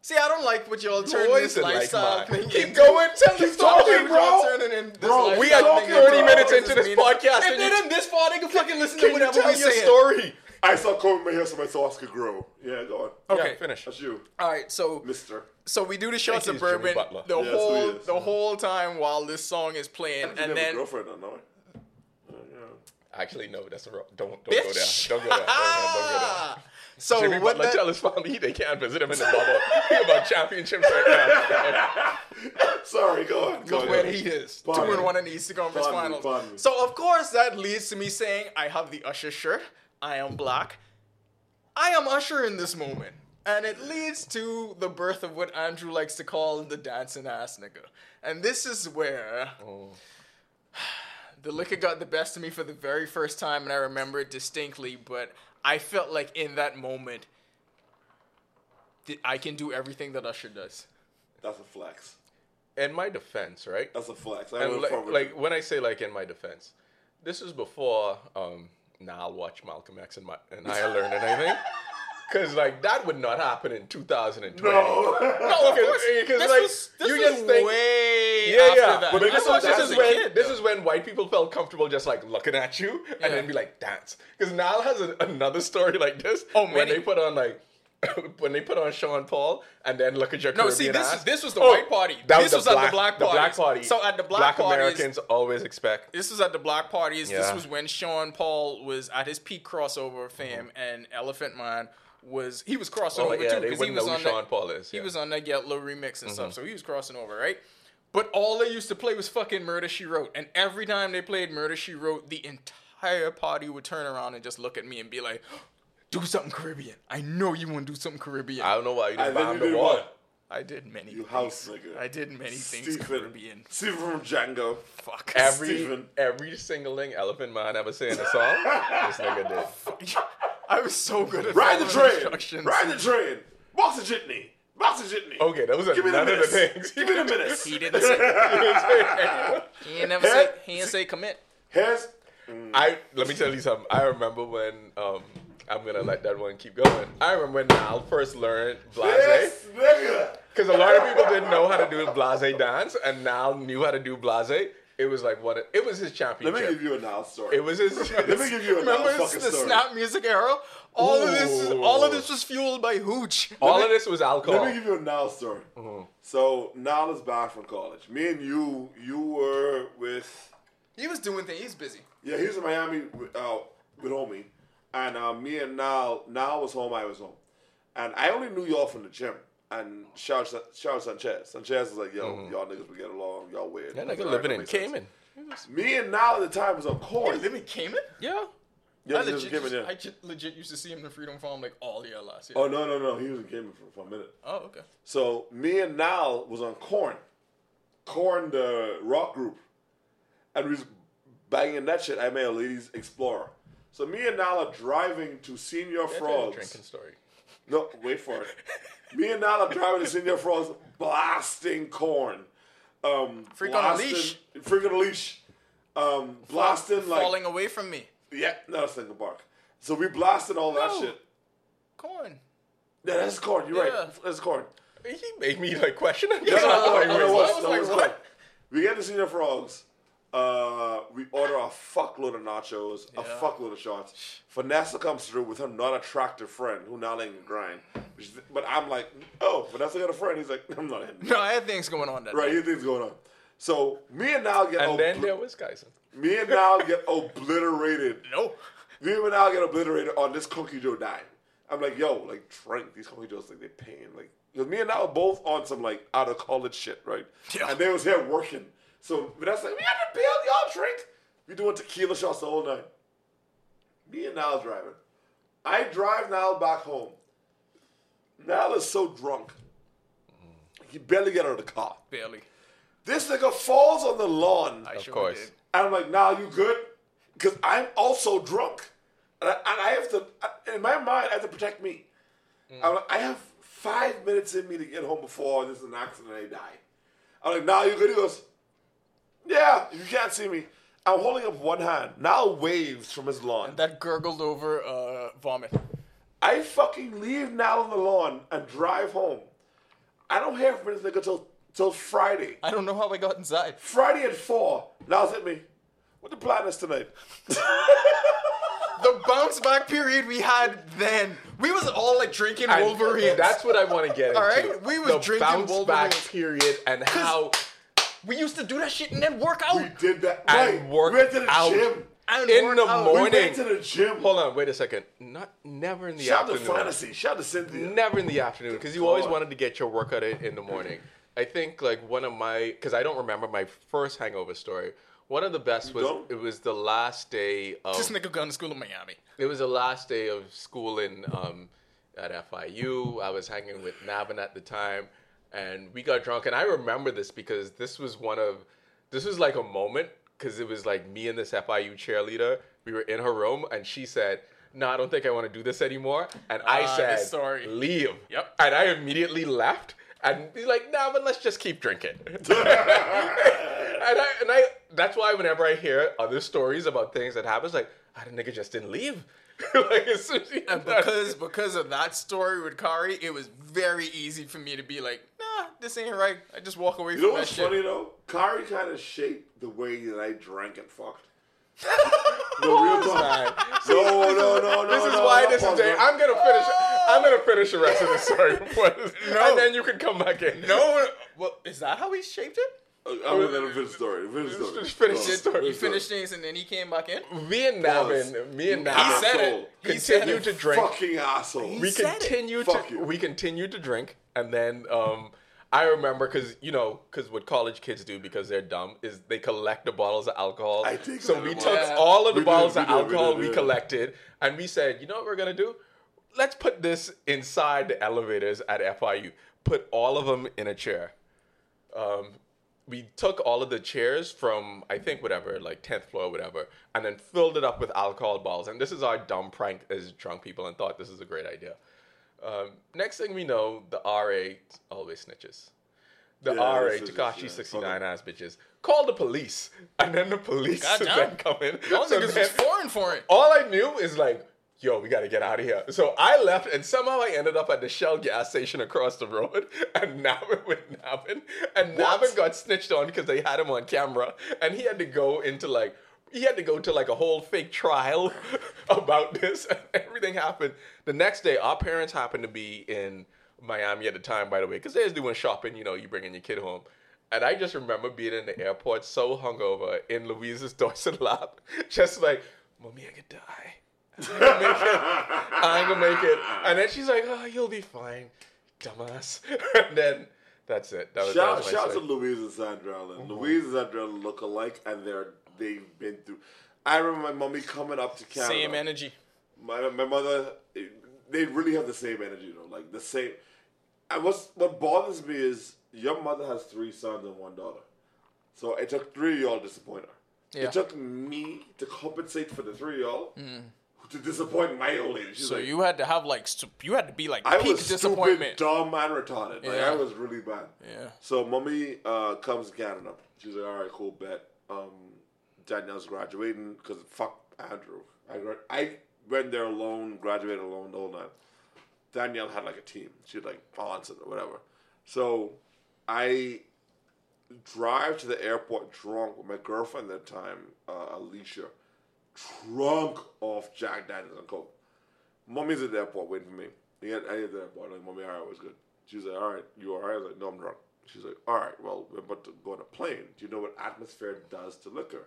See, I don't like what y'all turn this lifestyle like thing. Keep going. Tell the story, bro. Bro, we are thirty minutes into this podcast. If they're in this far, they can fucking listen to whatever we say. Story. I saw combing my hair so my sauce could grow. Yeah, go on. Okay, yeah, finish. That's you. All right, so Mister So we do the shots of bourbon the yes, whole the whole time while this song is playing, and then. Have a girlfriend, no? Uh, yeah. Actually, no. That's a don't don't go there. Don't go there. Don't go there. Don't go there. So Jimmy what Butler tell us family they can't visit him in the bubble. Hear about championships right now. Sorry, go on. Go Look on. Where he is. Two and one in the Eastern Conference Finals. Bond. So of course that leads to me saying I have the Usher shirt. I am black. I am Usher in this moment. And it leads to the birth of what Andrew likes to call the dancing ass nigga. And this is where oh. the liquor got the best of me for the very first time, and I remember it distinctly, but I felt like in that moment, I can do everything that Usher does. That's a flex. In my defense, right? That's a flex. I like, like when I say like in my defense, this is before... Um, Nah, I'll watch Malcolm X and, my, and I learn anything. Because, like, that would not happen in two thousand twenty. No. No, of course. Because, like, was, this you just think, way yeah, after yeah. that. But this, was, this, is when, kid, this is when white people felt comfortable just, like, looking at you yeah. and then be like, dance. Because Niall has a, another story like this. Oh, man. When they put on, like, when they put on Sean Paul and then look at your Caribbean No, see, this, is, this was the oh, white party. That this was, the was black, at the black party. The black party. So, at the black, black parties. Black Americans always expect. This was at the black parties. Yeah. This was when Sean Paul was at his peak crossover fame mm-hmm. and Elephant Man. Was he was crossing oh, over yeah, too because he was on Sean that, Paul is, yeah. he was on that Yellow remix and mm-hmm. stuff, so he was crossing over, right? But all they used to play was fucking Murder She Wrote, and every time they played Murder She Wrote, the entire party would turn around and just look at me and be like, "Do something Caribbean! I know you want to do something Caribbean." I don't know why you didn't bomb the wall. I did many you things. House nigga. I did many Stephen. things Caribbean. Stephen from Django. Fuck. Every Stephen. every single thing Elephant Man ever sang in a song, this nigga did. I was so good at Ride the train. Ride the train. Box of jitney. Box of jitney. Okay, that was Give another the things. Give me the minutes. He didn't say that. He didn't never say he didn't say commit. Here's mm. I let me tell you something. I remember when um I'm gonna let that one keep going. I remember when Niall first learned Blase. Because a lot of people didn't know how to do Blase dance and Niall knew how to do Blase. It was like what it, it was his championship. Let me give you a Niall story. It was his. Let me give you a Niall fucking story. Remember the Snap Music era? All Ooh. of this, all of this was fueled by hooch. All let of me, this was alcohol. Let me give you a Niall story. Mm-hmm. So Niall is back from college. Me and you, you were with. He was doing things. He's busy. Yeah, he was in Miami with, uh, with homie, and uh, me and Niall. Niall was home. I was home, and I only knew y'all from the gym. And Charles, Charles Sanchez. Sanchez is like, yo, mm-hmm. y'all niggas would get along. Y'all weird. That nigga living in Cayman. Was... Me and Niall at the time was on Korn. You live in Cayman? Yeah. yeah I, legit Cayman, used, yeah. I j- legit used to see him in the Freedom Farm like all year last year. Oh, no, no, no. He was in Cayman for, for a minute. Oh, okay. So me and Niall was on Korn. Korn, the rock group. And we was banging that shit. I made a Ladies Explorer. So me and Niall are driving to Senior That's Frogs. A drinking story. No, wait for it. Me and Niall are driving to Senior Frogs, blasting Korn. Um, Freak on a leash. Freak on a leash. Um, blasting Fall, like... Falling away from me. Yeah, no, it's like a bark. So we blasted all no. that shit. Korn. Yeah, that's Korn. You're yeah. right. That's Korn. He made me, like, question it. Yeah, no, no, no, no, was, I was no, like, was what? We get to Senior Frogs. Uh, we order a fuckload of nachos, yeah. a fuckload of shots. Vanessa comes through with her non-attractive friend who now ain't gonna grind. But I'm like, oh, Vanessa got a friend. He's like, I'm not in. No, I had things going on that Right, you had things going on. So me and Niall get... And obli- then there was Kaizen. Me and Niall get obliterated. No. Me and Niall get obliterated on this Cookie Joe dime. I'm like, yo, like, drink. These Cookie Joes, like, they're paying. Like, me and Niall were both on some, like, out-of-college shit, right? Yeah. And they was here working. So Vanessa like, we got to build y'all drink. We doing tequila shots the whole night. Me and Niall driving. I drive Niall back home. Niall is so drunk. He barely get out of the car. Barely. This nigga falls on the lawn. I of sure course. Did. And I'm like, Niall, you good? Because I'm also drunk. And I, and I have to, I, in my mind, I have to protect me. Mm. I'm like, I have five minutes in me to get home before this is an accident and I die. I'm like, Niall, you good? He goes, yeah, you can't see me. I'm holding up one hand. Niall waves from his lawn. And that gurgled over uh, vomit. I fucking leave Niall on the lawn and drive home. I don't hear from this nigga till, till Friday. I don't know how I got inside. Friday at four. Niall's hit me. What the plan is tonight? The bounce back period we had then. We was all like drinking Wolverine. That's what I want to get into. All right? We was the drinking bounce Wolverine. Back period and how... We used to do that shit and then work out. We did that. And right. work we went to the out. Gym. And in the out. morning. We went to the gym. Hold on, wait a second. Not, never in the Shout afternoon. Shout to Fantasy. Shout to Cynthia. Never in the afternoon because you always wanted to get your workout in, in the morning. I think like one of my, because I don't remember my first hangover story. One of the best was, it was the last day of. This nigga going to school in Miami. It was the last day of school in um, at F I U. I was hanging with Navin at the time. And we got drunk, and I remember this because this was one of, this was like a moment, because it was like me and this F I U cheerleader, we were in her room, and she said, no, nah, I don't think I want to do this anymore, and I uh, said, sorry. Leave. Yep. And I immediately left, and be like, nah, but let's just keep drinking. and I, and I, that's why whenever I hear other stories about things that happens, like, ah, the nigga just didn't leave. Like, as soon as and because it. because of that story with Kari, it was very easy for me to be like, nah, this ain't right. I just walk away you from that shit. You know what's funny, though? Kari kind of shaped the way that I drank and fucked. No, real time. No, no, no, no. This is no, why no, this no, is day. I'm gonna finish. I'm gonna finish the rest of the story before this. No. And then you can come back in. No, well, is that how he shaped it? I'm gonna let him finish the story. Finish the story. Finish the story. He finished things and then he came back in. Me and Navin, me and Navin, he said it. He continued to drink. Fucking asshole. We continued to. We continued to drink, and then um, I remember because you know because what college kids do because they're dumb is they collect the bottles of alcohol. I think so. We took all of the bottles of alcohol we collected, and we said, you know what we're gonna do? Let's put this inside the elevators at F I U. Put all of them in a chair. Um. We took all of the chairs from, I think, whatever, like tenth floor or whatever, and then filled it up with alcohol bottles. And this is our dumb prank as drunk people and thought this is a great idea. Um, next thing we know, the R A always snitches. The yeah, R A, Takashi sixty-nine ass bitches, called the police. And then the police then come in. Y'all niggas was foreign for it. All I knew is like, yo, we got to get out of here. So I left, and somehow I ended up at the Shell gas station across the road, and Navin with Navin. And what? Navin got snitched on because they had him on camera, and he had to go into, like, he had to go to, like, a whole fake trial about this, and everything happened. The next day, our parents happened to be in Miami at the time, by the way, because they was doing shopping, you know, you bringing your kid home. And I just remember being in the airport so hungover in Louise's Dorset lap, just like, mommy, I could die. I'm gonna make it. I'm gonna make it. And then she's like, oh, you'll be fine, dumbass. And then that's it. That was, shout that was shout to Louise and Sandra Allen. Mm-hmm. Louise and Sandra Allen look alike, and they're, they've been through. I remember my mommy coming up to Canada. Same energy. My my mother, they really have the same energy, though. Like, the same. And what's, what bothers me is your mother has three sons and one daughter. So it took three of y'all to disappoint her. Yeah. It took me to compensate for the three of y'all. Mm. To disappoint my old lady. She's so like, you had to have like, you had to be like I peak was stupid, disappointment. Dumb and retarded. Yeah. Like, I was really bad. Yeah. So mommy uh, comes to Canada. She's like, all right, cool, bet. Um, Danielle's graduating because fuck Andrew. I gra- I went there alone, graduated alone the whole night. Danielle had like a team. She'd like sponsor or whatever. So I drive to the airport drunk with my girlfriend at the time, uh, Alicia. Drunk off Jack Daniels and Coke. Mommy's at the airport waiting for me. I get at the airport. Like, mommy, all right, what's good? She's like, all right, you all right? I was like, no, I'm drunk. She's like, all right, well, we're about to go on a plane. Do you know what atmosphere does to liquor?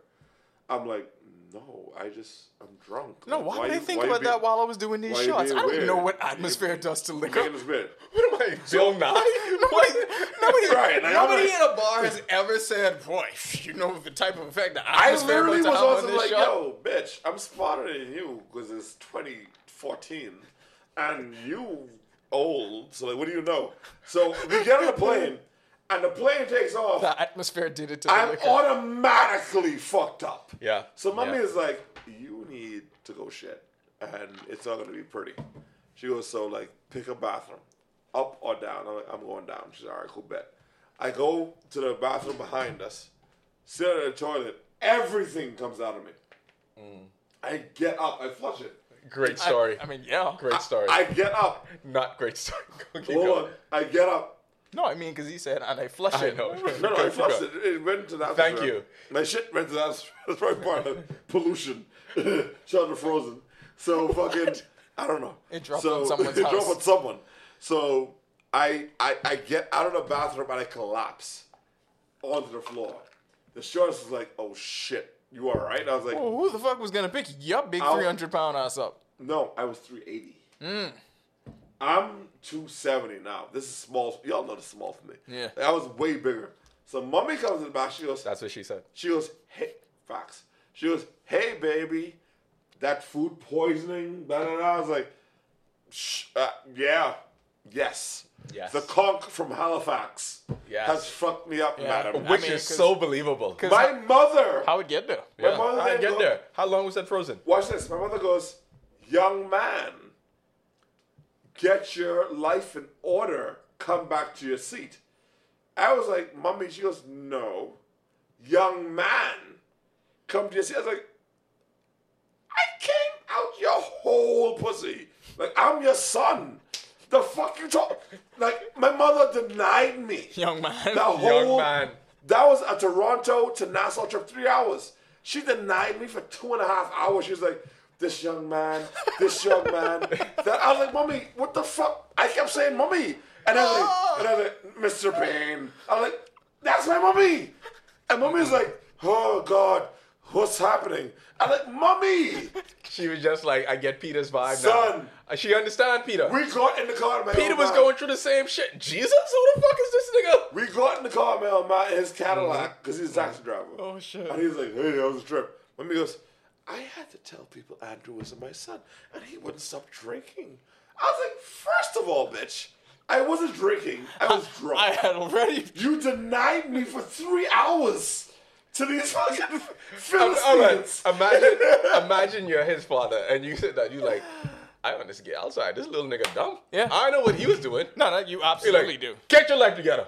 I'm like, no, I just, I'm drunk. No, like, why, why did I think about be, that while I was doing these shots? I don't weird? know what atmosphere you, does to liquor. Weird. What am I, Bill Nye? Nobody, nobody, right, like, nobody like, in a bar has ever said, boy, you know the type of effect that I literally was also on like, shot? Yo, bitch, I'm smarter than you because it's twenty fourteen and you old, so like, what do you know? So we get on the plane and the plane takes off. The atmosphere did it to the I'm liquor. Automatically fucked up. Yeah. So mommy yeah. is like, you need to go shit. And it's not going to be pretty. She goes, so like, pick a bathroom. Up or down. I'm like, I'm going down. She's like, all right, cool, bet. I go to the bathroom behind us. Sit in the toilet. Everything comes out of me. Mm. I get up. I flush it. Great story. I, I mean, yeah. Great story. I, I get up. Not great story. Hold going. on. I get up. No, I mean, because he said, and I flushed it. I know. No, no, I flushed it. It went to that. Thank you. My shit went to that. That's probably part of pollution. Shot to frozen. So fucking, I don't know. It dropped so, on someone's it house. It dropped on someone. So I, I I get out of the bathroom and I collapse onto the floor. The shorts was like, oh shit, you all right? I was like. Oh, who the fuck was going to pick your big three hundred pound ass up? No, I was three eighty. Mm. I'm two seventy now. This is small. Y'all know this is small for me. Yeah. Like, I was way bigger. So mommy comes in the back. She goes. That's what she said. She goes, hey, facts. She goes, hey, baby, that food poisoning, blah, blah, blah. I was like, shh, uh, yeah, yes. Yes. The conch from Halifax yes. has fucked me up, yeah. madam. Which I mean, is so believable. My how, mother. How would get there? My yeah. mother. How would get goes, there? How long was that frozen? Watch this. My mother goes, young man. Get your life in order. Come back to your seat. I was like, mommy, she goes, no. Young man, come to your seat. I was like, I came out your whole old pussy. Like, I'm your son. The fuck you talk? Like, my mother denied me. Young man. The whole, Young man. That was a Toronto to Nassau trip, three hours. She denied me for two and a half hours. She was like, this young man, this young man. That I was like, mommy, what the fuck? I kept saying, mommy. And I was like, oh. and I was like, Mister Payne. I was like, that's my mommy. And mommy was like, oh, God, what's happening? I was like, mommy. She was just like, I get Peter's vibe Son. now. She understand Peter. We got in the car, man. Peter was man. going through the same shit. Jesus, who the fuck is this nigga? We got in the car, man, man in his Cadillac, because he's a taxi driver. Oh, shit. And he was like, hey, that was a trip. Mommy goes, I had to tell people Andrew wasn't my son, and he wouldn't stop drinking. I was like, first of all, bitch, I wasn't drinking. I was drunk. I had already... You denied me for three hours. To these fucking Philistines. Right. Imagine, imagine you're his father, and you said that you like, I want this to get outside. This little nigga dumb. Yeah, I know what he was doing. No, no, you absolutely like, do. Get your life together.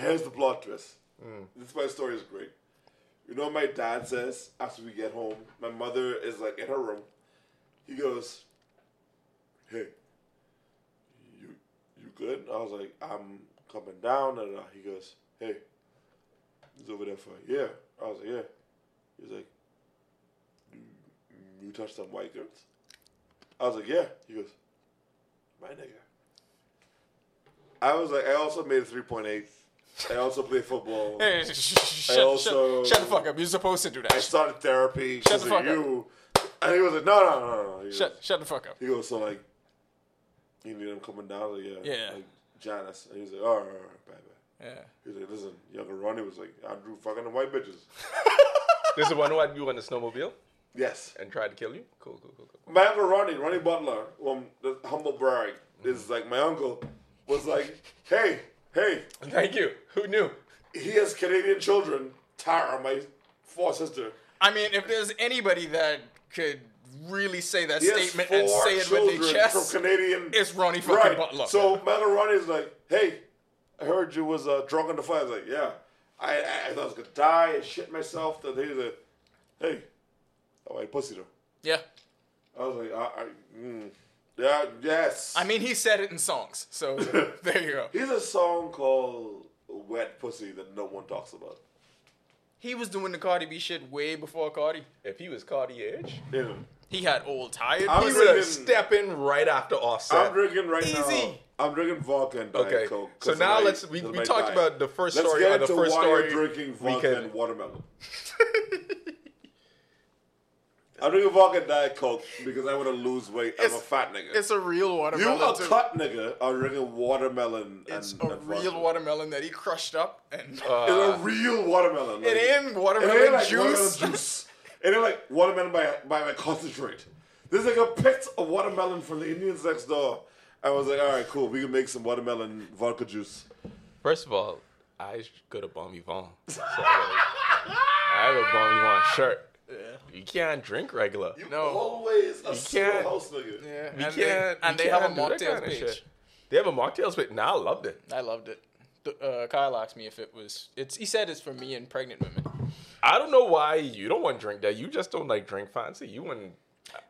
Here's the plot twist. Mm. This my story is great. You know what my dad says after we get home? My mother is like in her room. He goes, "Hey, you you good?" I was like, "I'm coming down," and he goes, "Hey." He's over there for a year. I was like, yeah. He was like, you, you touched some white girls? I was like, yeah. He goes, my nigga. I was like, I also made a three point eight. I also play football. Hey, sh- sh- I also, sh- shut the fuck up. You're supposed to do that. I started therapy. Shut the fuck you. up. And he was like, no, no, no, no. Goes, shut, shut the fuck up. He goes, so like, you need him coming down? I was like, yeah. Yeah. Like Janice. And he was like, all right, all right, bye, bye. Yeah. He was like, listen, younger Ronnie was like, Andrew fucking the white bitches. This is the one who had you on the snowmobile? Yes. And tried to kill you? Cool, cool, cool, cool. My uncle Ronnie, Ronnie Butler, um, the humble brag, mm-hmm. is like, my uncle was like, hey, hey. Thank you. Who knew? He has Canadian children. Tara, my four sister. I mean, if there's anybody that could really say that he statement and say it with their chest, from Canadian, it's Ronnie fucking right. Butler. So my uncle Ronnie is like, hey. I heard you was uh, drunk on the fire. I was like, yeah. I, I, I thought I was going to die and shit myself. Then he was like, hey, that white pussy though. Yeah. I was like, I, I, mm, yeah, yes. I mean, he said it in songs, so there you go. He's a song called Wet Pussy that no one talks about. He was doing the Cardi B shit way before Cardi. If he was Cardi age, yeah. He had old tired. He was stepping right after Offset. I'm drinking right Easy. now. Easy. I'm drinking vodka and Diet okay. Coke. So now my, let's we, we talked diet. about the first let's story. Get into the first why story you're drinking vodka can... and watermelon. I'm drinking vodka and Diet Coke because I want to lose weight. It's, I'm a fat nigga. It's a real watermelon. You a too. cut nigga are drinking watermelon. It's and, a and real vodka. watermelon that he crushed up and. Uh, it's a real watermelon. Like, it ain't watermelon it ain't like juice. Watermelon juice. It ain't like watermelon by by my concentrate. This nigga picked a watermelon from the Indians next door. I was like, all right, cool. We can make some watermelon vodka juice. First of all, I go to Bon Vivant. So like, I have a Bon Vivant shirt. Yeah. You can't drink regular. You no. always a slow house nigga. Yeah. You and can't, they, you and they have a mocktails page. Shit. They have a mocktails page. Nah, I loved it. I loved it. Uh, Kyle asked me if it was. It's. He said it's for me and pregnant women. I don't know why you don't want to drink that. You just don't like drink fancy. You wouldn't.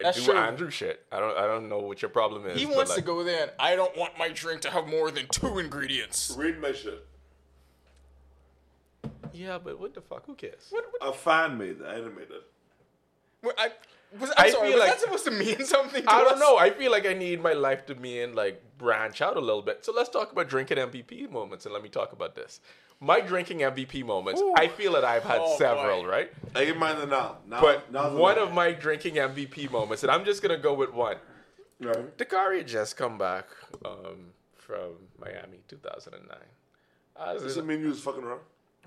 That's do true. Andrew shit. I don't I don't know what your problem is. He wants like, to go there and I don't want my drink to have more than two ingredients. Read my shit. Yeah, but what the fuck? Who cares? What, what? A fan made that. I didn't make that. Well, I, was, I'm I sorry, was like, that supposed to mean something to I us? Don't know. I feel like I need my life to mean, like, branch out a little bit. So let's talk about drinking M V P moments and let me talk about this. My drinking M V P moments, Ooh. I feel that I've had oh, several, boy. right? I give mine the now. now but now one of my drinking M V P moments, and I'm just going to go with one. Right. Dakari had just come back um, from Miami, two thousand nine. Does this mean you was fucking around?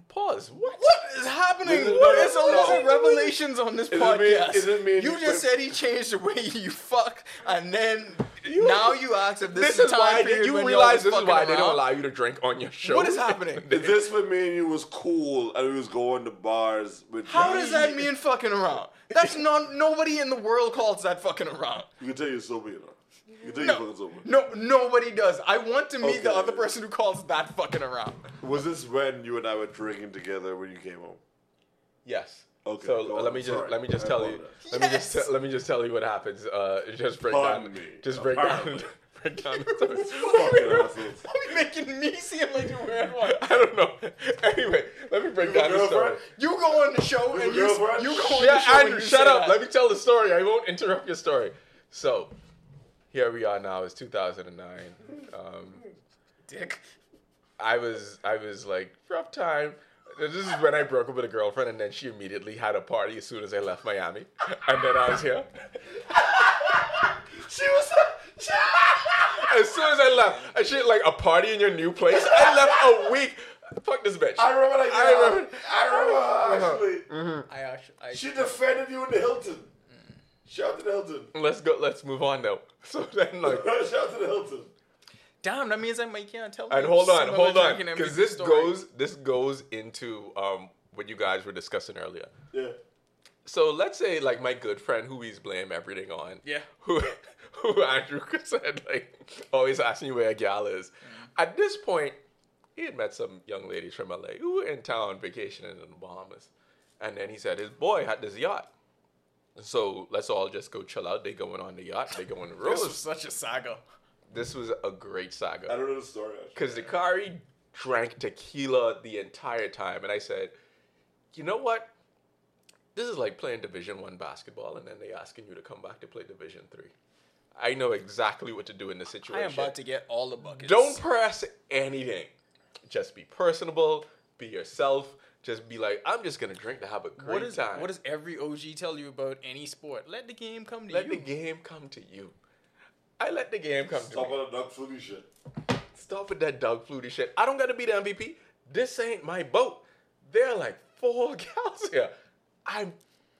Pause. What? What is happening? What? What? There's a lot of revelations on this is podcast. It mean, it mean you just said he changed the way you fuck, and then... You, now you ask if this, this is why did you realize this is why around? They don't allow you to drink on your show. What is happening? If this for me and you was cool and we was going to bars with How me. does that mean fucking around? That's not nobody in the world calls that fucking around. You can tell you're sober, you know. You can tell no, you're fucking sober. No, nobody does. I want to meet okay. the other person who calls that fucking around. Was this when you and I were drinking together when you came home? Yes. Okay. So let, on, me just, let me just I tell you. Yes. Let me just te- let me just tell you what happens. Uh, just break Pardon down. Me. Just break Apparently. down. Break down. The story. Why are we making me seem like you weird one? I don't know. Anyway, let me break you down the story. You go on the show you and you you go on yeah, the show. Yeah, Andrew, shut up. That. Let me tell the story. I won't interrupt your story. So here we are now. It's two thousand nine. Um, Dick. I was I was like rough time. This is when I broke up with a girlfriend, and then she immediately had a party as soon as I left Miami, and then I was here. She was as soon as I left, I she like a party in your new place. I left a week. Fuck this bitch. I remember. Like, I remember. I remember. I remember actually, I actually. I, she defended you in the Hilton. Mm. Shout out to the Hilton. Let's go. Let's move on though. So then, like, shout out to the Hilton. Damn, that means I can't tell. And hold on, hold on, because this goes this goes into um, what you guys were discussing earlier. Yeah. So let's say like my good friend who he's blame everything on. Yeah. Who who Andrew said like always asking you where a gal is. Mm-hmm. At this point, he had met some young ladies from L A who were in town vacationing in the Bahamas, and then he said his boy had this yacht. So let's all just go chill out. They going on the yacht. They going on the road. This was such a saga. This was a great saga. I don't know the story, actually. Because Dakari drank tequila the entire time. And I said, you know what? This is like playing Division One basketball, and then they asking you to come back to play Division Three. I know exactly what to do in this situation. I am about to get all the buckets. Don't press anything. Just be personable. Be yourself. Just be like, I'm just going to drink to have a great what is, time. What does every O G tell you about any sport? Let the game come to Let you. Let the game come to you. I let the game come Stop to me. Stop with that Doug Flutie shit. Stop with that Doug Flutie shit. I don't got to be the M V P. This ain't my boat. There are like four gals here. I'm,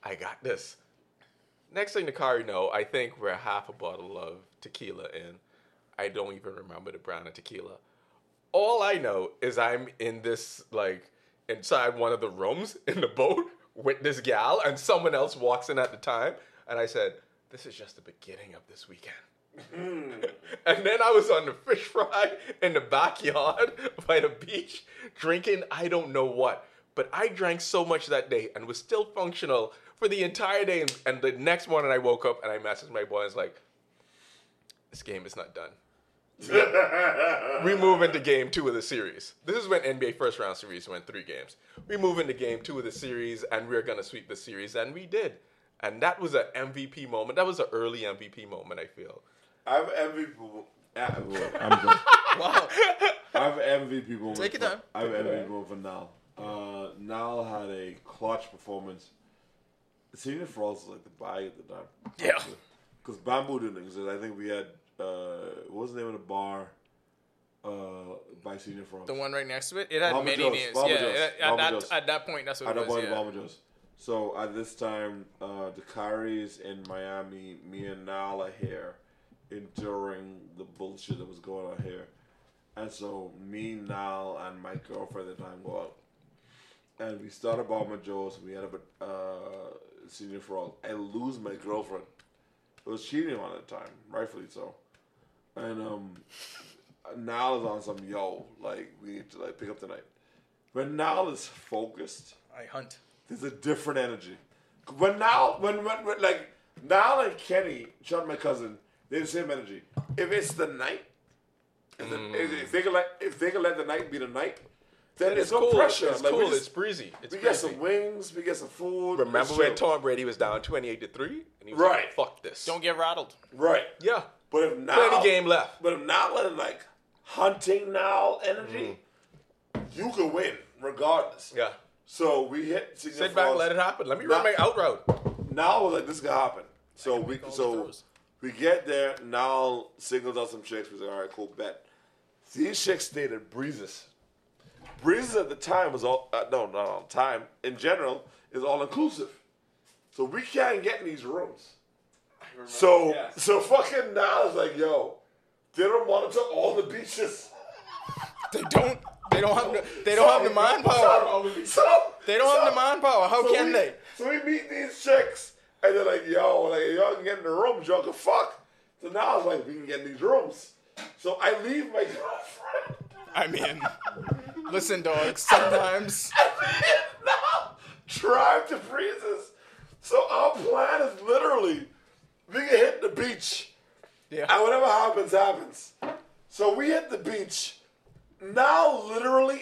I got this. Next thing Dakari know, I think we're half a bottle of tequila in. I don't even remember the brand of tequila. All I know is I'm in this, like, inside one of the rooms in the boat with this gal, and someone else walks in at the time. And I said, this is just the beginning of this weekend. Mm. And then I was on the fish fry in the backyard by the beach drinking I don't know what. But I drank so much that day and was still functional for the entire day. And, and the next morning I woke up and I messaged my boy and was like, this game is not done. We move into game two of the series. This is when N B A first round series went three games. We move into game two of the series and we're going to sweep the series. And we did. And that was an M V P moment. That was an early M V P moment, I feel. I've M V P. Yeah, I'm just, wow. I've M V P moment. Take it down. I've M V P moment for Niall. Uh, Niall had a clutch performance. Senior Frogs was like the buy at the time. Yeah. Because Bamboo didn't exist. I think we had, uh, what was the name of the bar uh, by Senior Frogs? The one right next to it? It had Mama many Joe's. names. Mama yeah, it, at, that, at that point, that's what at it was. At that point, yeah. Mama So at this time, uh, Dakari's in Miami. Me and Niall are here. Enduring the bullshit that was going on here. And so me, Niall, and my girlfriend at the time go out. And we started Mama Joe's. We had a uh, Senior Frog. I lose my girlfriend. It was cheating on at the time. Rightfully so. And um, Niall is on some, yo, like, we need to like pick up tonight. When Niall is focused. I hunt. There's a different energy. When Niall, when, when, when like, Niall and Kenny, Sean, my cousin, they have the same energy. If it's the night, if, the, mm. if, if they can let if they can let the night be the night, then there's no cool. pressure. It's like, cool. Just, it's breezy. It's we breezy. Get some wings. We get some food. Remember when Tom Brady was down twenty-eight to three, and he was right. like, "Fuck this! Don't get rattled." Right. Yeah. But if now, plenty game left. But if now, like hunting now energy, mm. you can win regardless. Yeah. So we hit. Sit back, falls. Let it happen. Let me now, run my out route. Now we're like, this is gonna happen. So we so. We get there, Niall singles out some chicks. We say, all right, cool, bet. These chicks stayed at Breezes. Breezes at the time was all, uh, no, not all the time, in general, is all-inclusive. So we can't get in these rooms. I remember, so yeah. so fucking Niall's like, yo, they don't monitor all the beaches. They don't. They don't have the, they don't so, have the manpower. So, so, they don't so, have the manpower. How so can we, they? So we meet these chicks. And they're like, yo, like y'all can get in the rooms, y'all can fuck. So now I was like, we can get in these rooms. So I leave my girlfriend. I mean, listen, dog, sometimes. I mean, now trying to freeze us. So our plan is literally we can hit the beach. Yeah. And whatever happens, happens. So we hit the beach. Now literally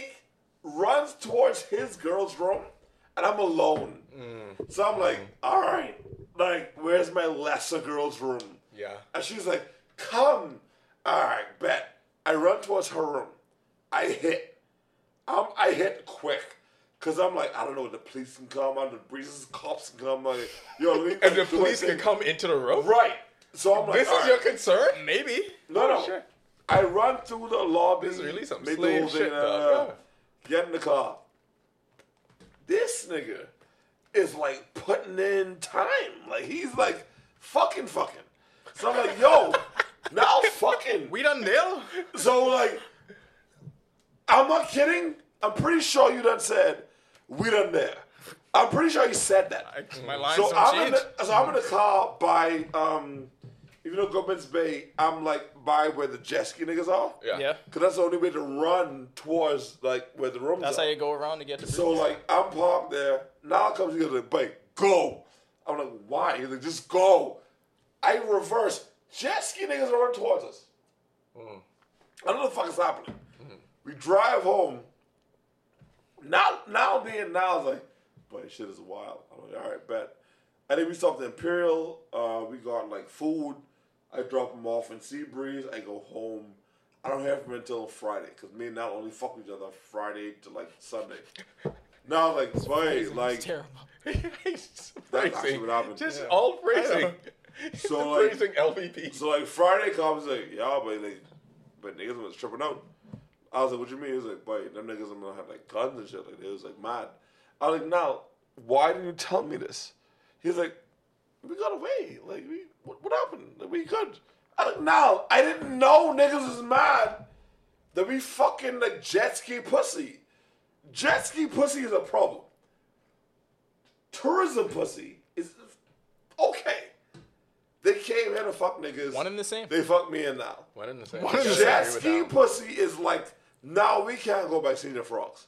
runs towards his girl's room, and I'm alone. Mm. So I'm like, all right, like, where's my lesser girl's room? Yeah. And she's like, come. All right, bet. I run towards her room. I hit. Um, I hit quick. Because I'm like, I don't know, the police can come, the breezes, cops can come. Like, yo, let me, and like, the police can come into the room? Right. So I'm like, this is right. Your concern? Maybe. No, oh, no. Sure. I run through the lobby. This is really some slave shit, dog. Get in the car. This nigga is like putting in time. Like, he's like fucking fucking. So I'm like, yo, now fucking. We done nailed? So like, I'm not kidding. I'm pretty sure you done said, we done there. I'm pretty sure you said that. I, my lines so don't I'm change. In the, so I'm in the car by, um, even though Government's Bay, I'm like by where the jet ski niggas are. Yeah. Yeah. Because that's the only way to run towards like where the rooms that's are. That's how you go around to get to. So like, I'm parked there. Now comes the other bike. Go. I'm like, why? He's like, just go. I reverse. Jet ski niggas are running towards us. Mm. I don't know what the fuck is happening. Mm. We drive home. Now, now being now is like, but shit is wild. I'm like, all right, bet. And then we stopped at Imperial. Uh, we got like food. I drop him off in Sea Breeze. I go home. I don't hear from him until Friday because me and Niall only fuck with each other Friday to like Sunday. Now I was like, boy, like, it's terrible. That's actually what happened. Just yeah. All praising. So like, praising L V P. So like Friday comes like, yeah, but like, but niggas was tripping out. I was like, what you mean? He was like, boy, them niggas I'm gonna have like guns and shit. Like they was like mad. I was like, now, why didn't you tell me this? He's like, we got away. Like, we, what, what happened? Like, we good. I'm like, now, I didn't know niggas was mad that we fucking, like, jet ski pussy. Jet ski pussy is a problem. Tourism pussy is okay. They came here to fuck niggas. One in the same. They fucked me in now. One in the same. One in the same. Jet ski pussy is like, now we can't go by Senior Frogs.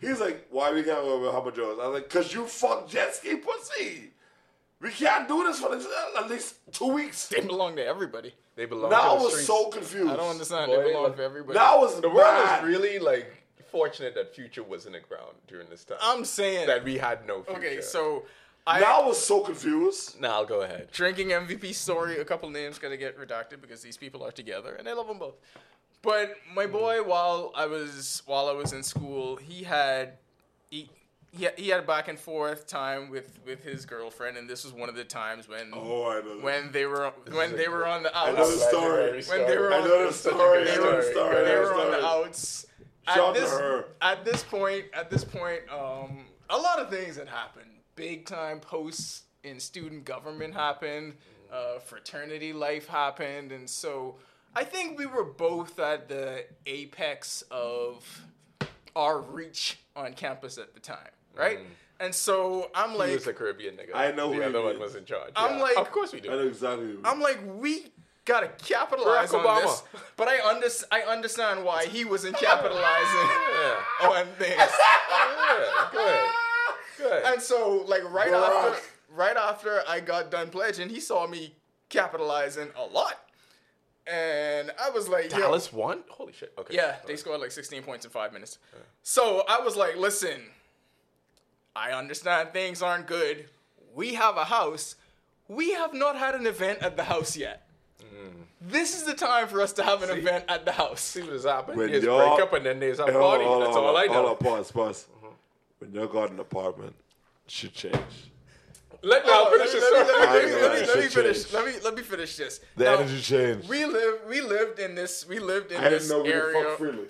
He's like, why we can't go by Humble Joe's? I was like, because you fuck jet ski pussy. We can't do this for at least two weeks. They belong to everybody. They belong now to the I was streets. So confused. I don't understand. Boy, they belong like, to everybody. Now was the bad. World is really, like, fortunate that Future was in the ground during this time. I'm saying. That we had no Future. Okay, so I... Now I was so confused. Now nah, I'll go ahead. Drinking M V P story. A couple names going to get redacted because these people are together. And I love them both. But my boy, while I was while I was in school, he had... He, He he had a back and forth time with, with his girlfriend, and this was one of the times when oh, I know when they were when they were on the outs. I know the story. When they were on the story, they were on the outs. Shout to her. At this point, at this point, um, a lot of things had happened. Big time posts in student government happened. Uh, fraternity life happened, and so I think we were both at the apex of our reach on campus at the time. Right? Mm. And so I'm like... He was a Caribbean nigga. I know the other one was in charge. I'm yeah. like... Of course we do. I know exactly. I'm like, we gotta capitalize Barack on Obama. This. But I, under, I understand why he wasn't capitalizing yeah. on things. Yeah, good. Good. And so, like, right Barack. after... Right after I got done pledging, he saw me capitalizing a lot. And I was like, yo. Dallas won? Holy shit. Okay. Yeah, they right. scored like sixteen points in five minutes. Right. So I was like, listen... I understand things aren't good. We have a house. We have not had an event at the house yet. Mm. This is the time for us to have an see, event at the house. See what has happened? There's break up and then there's a party. Hold, hold, That's hold, all hold, I know. Hold on, pause, pause. Mm-hmm. When you got an apartment, shit changed. Let me finish. Let me let me finish this. The now, energy changed. We live. We lived in this. We lived in I this didn't know area. We could fuck freely.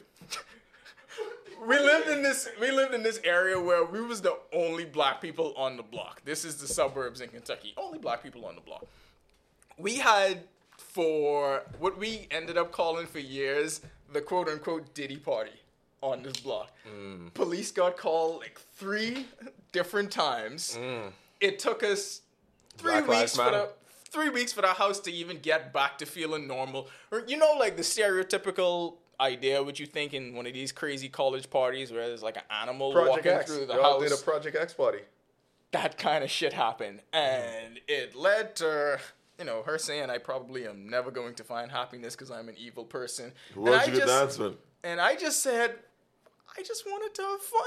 We lived in this. We lived in this area where we was the only black people on the block. This is the suburbs in Kentucky. Only black people on the block. We had for what we ended up calling for years the quote unquote Diddy party on this block. Mm. Police got called like three different times. Mm. It took us three black weeks for the, three weeks for the house to even get back to feeling normal. Or, you know, like the stereotypical idea what you think in one of these crazy college parties where there's like an animal Project walking X. through the Y'all house. Did a Project X party. that kind of shit happened. And it led to, you know, her saying, I probably am never going to find happiness because I'm an evil person. Why'd you get that answer? And I just said, I just wanted to have fun.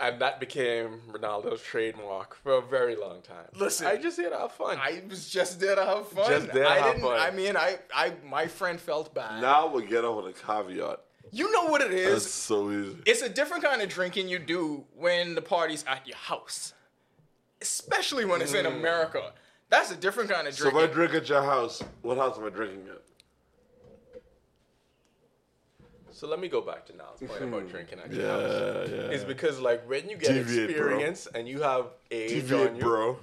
And that became Ronaldo's trademark for a very long time. Listen, I just there to have fun. I was just there to have fun. Just there to I have didn't, fun. I mean, I, I, my friend felt bad. Now we'll get on with a caveat. You know what it is. That's so easy. It's a different kind of drinking you do when the party's at your house. Especially when it's mm. in America. That's a different kind of drinking. So if I drink at your house, what house am I drinking at? So let me go back to Niall's point about drinking at your yeah, house. Yeah. It's because, like, when you get Deviate, experience bro. and you have age Deviate, on you, bro.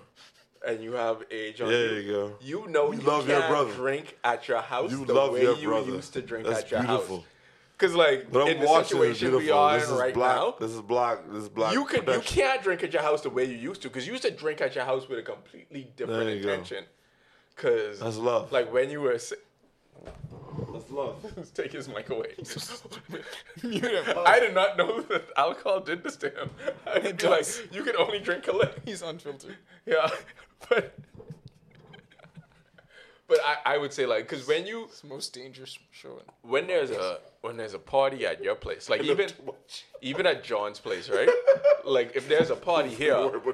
and you have age on there you, you, go. you know you, you love can't your brother. drink at your house you the love way your you brother. used to drink That's at your beautiful. house. Because, like, but in I'm the situation we are this in right black, now, this is black, this is black you, could, you can't drink at your house the way you used to. Because you used to drink at your house with a completely different intention. Because, like, when you were... Si- That's love. Let's take his mic away. Mute him. I did not know that alcohol did this to him. I mean, it does. Like, you could only drink a lick. He's unfiltered. Yeah. But... But I, I would say, like, because when you... It's the most dangerous show. When there's a when there's a party at your place, like, even even at John's place, right? Like, if there's a party here,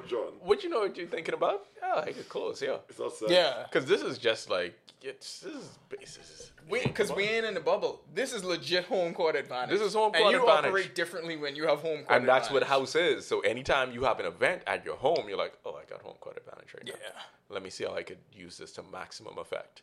John. What you know what you're thinking about? Yeah, I could close, yeah. It's outside. Yeah. Because this is just, like, it's, this is... This is because we, we ain't in the bubble. This is legit home court advantage. This is home court advantage. And you advantage. operate differently when you have home court advantage. And that's advantage. what house is. So anytime you have an event at your home, you're like, oh, I got home court advantage right yeah. now. Yeah. Let me see how I could use this to maximum effect,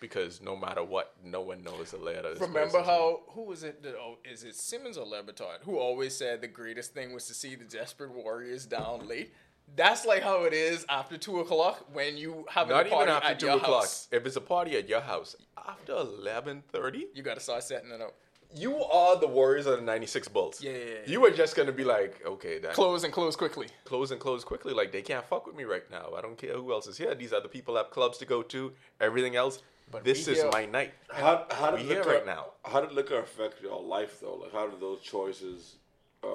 because no matter what, no one knows the layout of this. Remember how who was it? That, oh, is it Simmons or Lebertard who always said the greatest thing was to see the desperate warriors down late? That's like how it is after two o'clock when you have Not a party even after at two your o'clock. house. If it's a party at your house after eleven thirty, you got to start setting it up. You are the warriors of the ninety-six Bulls. Yeah, yeah, yeah. You are just going to be like, okay. That, close and close quickly. Close and close quickly. Like, they can't fuck with me right now. I don't care who else is here. These are the people that have clubs to go to, everything else. But this is my night. How, how did liquor, right now. How did liquor affect your life, though? Like, how did those choices uh,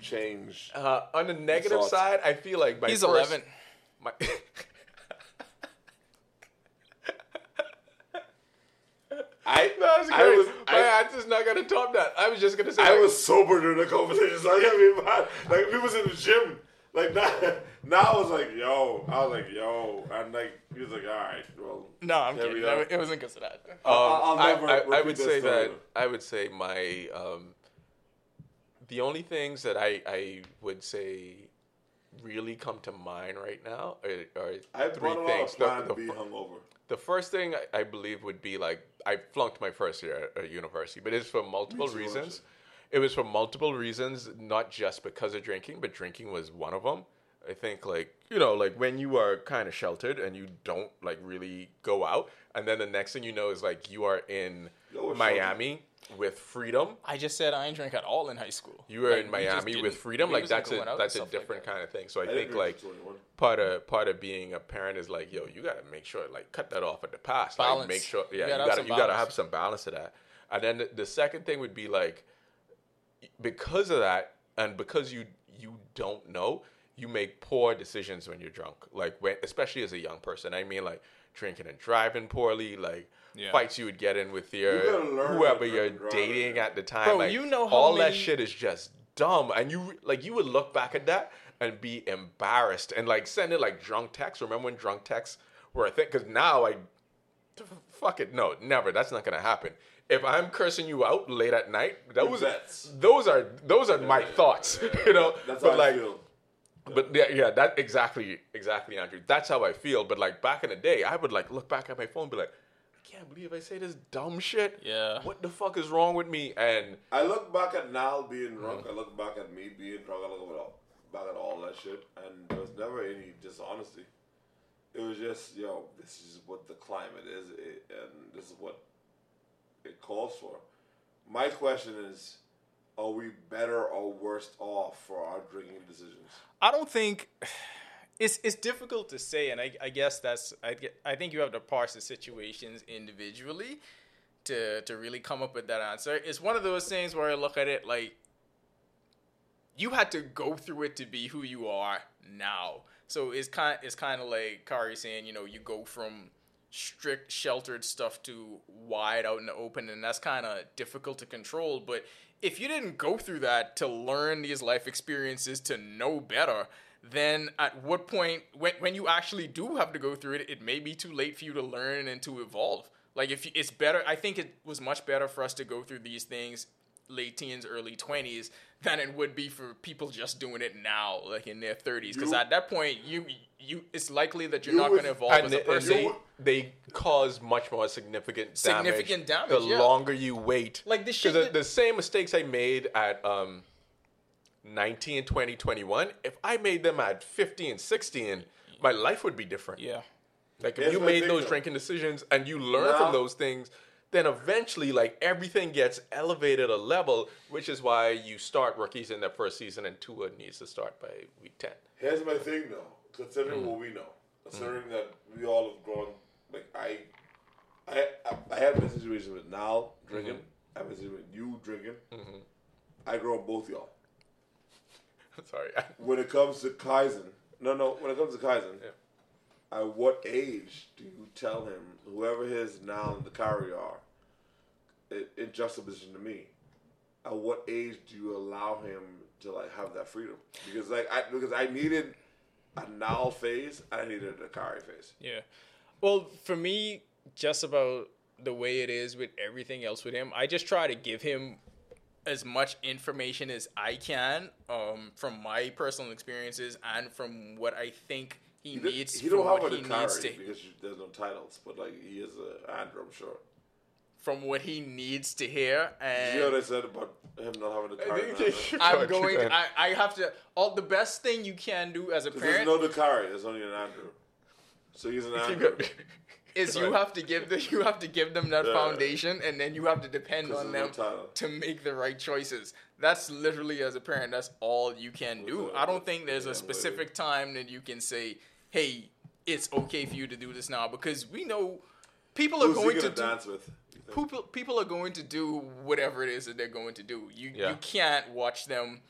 change? Uh, on the negative results? side, I feel like my He's first, eleven. My... I, that was I was my I, answer's not gonna top that. I was just gonna say I like, was sober during the conversation, so I gotta be mad. Like, we was in the gym. Like, now, now I was like, yo. I was like, yo. And like he was like, all right, well. No, I'm kidding. No, it wasn't because of that. Um, I'll, I'll never I, I, I would say that later. I would say my um, the only things that I, I would say really come to mind right now are, are I three things. The, the, be hungover. the first thing I, I believe would be like I flunked my first year at university, but it's for multiple reasons. It was for multiple reasons, not just because of drinking, but drinking was one of them. I think, like, you know, like, when you are kind of sheltered and you don't, like, really go out, and then the next thing you know is, like, you are in Miami sheltered. with freedom. I just said I didn't drink at all in high school. You were like, in Miami with freedom. Like, that's a that's a different like kind of thing. So I, I think, like, part of part of being a parent is, like, yo, you got to make sure, like, cut that off at the past. Balance. Like, make sure, yeah, you got to you got to have some balance to that. And then the, the second thing would be, like, because of that, and because you you don't know, you make poor decisions when you're drunk. Like, when, especially as a young person. I mean, like, drinking and driving poorly, like, yeah. fights you would get in with your you whoever you're dating at the time. Bro, like, you know how all many... that shit is just dumb. And you like you would look back at that and be embarrassed and, like, send it like drunk texts. Remember when drunk texts were a thing? Because now I fuck it, no, never. That's not gonna happen. If I'm cursing you out late at night, that was those are those are yeah, my yeah, thoughts, yeah, yeah. you know. That's but how like, I feel. Yeah. But yeah, yeah, that exactly, exactly, Andrew. That's how I feel. But like back in the day, I would like look back at my phone, and be like, I can't believe I say this dumb shit. Yeah. What the fuck is wrong with me? And I look back at Niall being drunk. Mm. I look back at me being drunk. I look back at all that shit, and there was never any dishonesty. It was just, yo, this is what the climate is, it, and this is what it calls for. My question is, are we better or worse off for our drinking decisions? I don't think it's it's difficult to say, and I, I guess that's I get, I think you have to parse the situations individually to to really come up with that answer. It's one of those things where I look at it like you had to go through it to be who you are now. So it's kind it's kind of like Kari saying, you know, you go from strict sheltered stuff to wide out in the open, and that's kind of difficult to control. But if you didn't go through that to learn these life experiences to know better, then at what point, when when you actually do have to go through it, it may be too late for you to learn and to evolve. Like, if it's better, I think it was much better for us to go through these things late teens, early twenties than it would be for people just doing it now, like in their thirties. Because at that point, you you it's likely that you're you not going to evolve as a person. They, they cause much more significant damage. Significant damage. The yeah. longer you wait, like this shit. The, the same mistakes I made at um, nineteen, twenty, twenty-one. If I made them at fifteen, sixteen, my life would be different. Yeah. Like, if That's you made those though. drinking decisions and you learn nah. from those things, then eventually, like, everything gets elevated a level, which is why you start rookies in their first season and Tua needs to start by week ten. Here's my thing, though. Considering mm. what we know, considering mm. that we all have grown, like, I I, I, I had a situation with Niall drinking. Mm-hmm. I had a situation with you drinking. Mm-hmm. I grew up both y'all. I'm sorry. When it comes to Kaizen, no, no, when it comes to Kaizen, yeah. At what age do you tell him, whoever his Niall and Dakari are, it, in juxtaposition to me, at what age do you allow him to, like, have that freedom? Because, like, I because I needed a Niall phase, I needed a Dakari phase. Yeah. Well, for me, just about the way it is with everything else with him, I just try to give him as much information as I can um, from my personal experiences and from what I think He, he needs. He don't have what a he needs to, because you, there's no titles, but like he is a Andrew, I'm sure. From what he needs to hear, and you know what I said about him not having a Dakari. I'm going. To, I, I have to. All the best thing you can do as a parent. There's no Dakari. There's only an Andrew. So he's an Andrew. Is you have to give the you have to give them that yeah. foundation, and then you have to depend on them no to make the right choices. That's literally, as a parent, that's all you can What's do. That? I don't think there's yeah, a specific lady. time that you can say, hey, it's okay for you to do this now, because we know people are Who's going to do, dance with. People, people are going to do whatever it is that they're going to do. You yeah. you can't watch them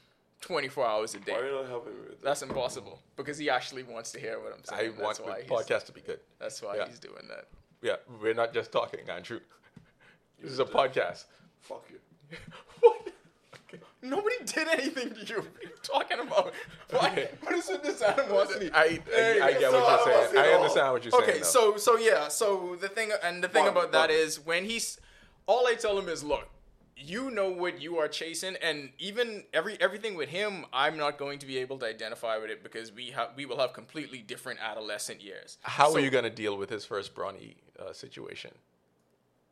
twenty-four hours a day. Why are you not helping me with that? That's impossible, because he actually wants to hear what I'm saying. I that's want the podcast to be good. That's why yeah. he's doing that. Yeah, we're not just talking, Andrew. This is a podcast. Fuck you. What? Nobody did anything to you. What are you talking about? Why, okay. What is with this animosity? I, I, I, I get so what you're saying. I understand what you're okay, saying. Okay, so so yeah, so the thing and the thing well, about well, that is when he's, all I tell him is, look, you know what you are chasing, and even every everything with him, I'm not going to be able to identify with it, because we have we will have completely different adolescent years. How so, are you going to deal with his first brawny uh, situation?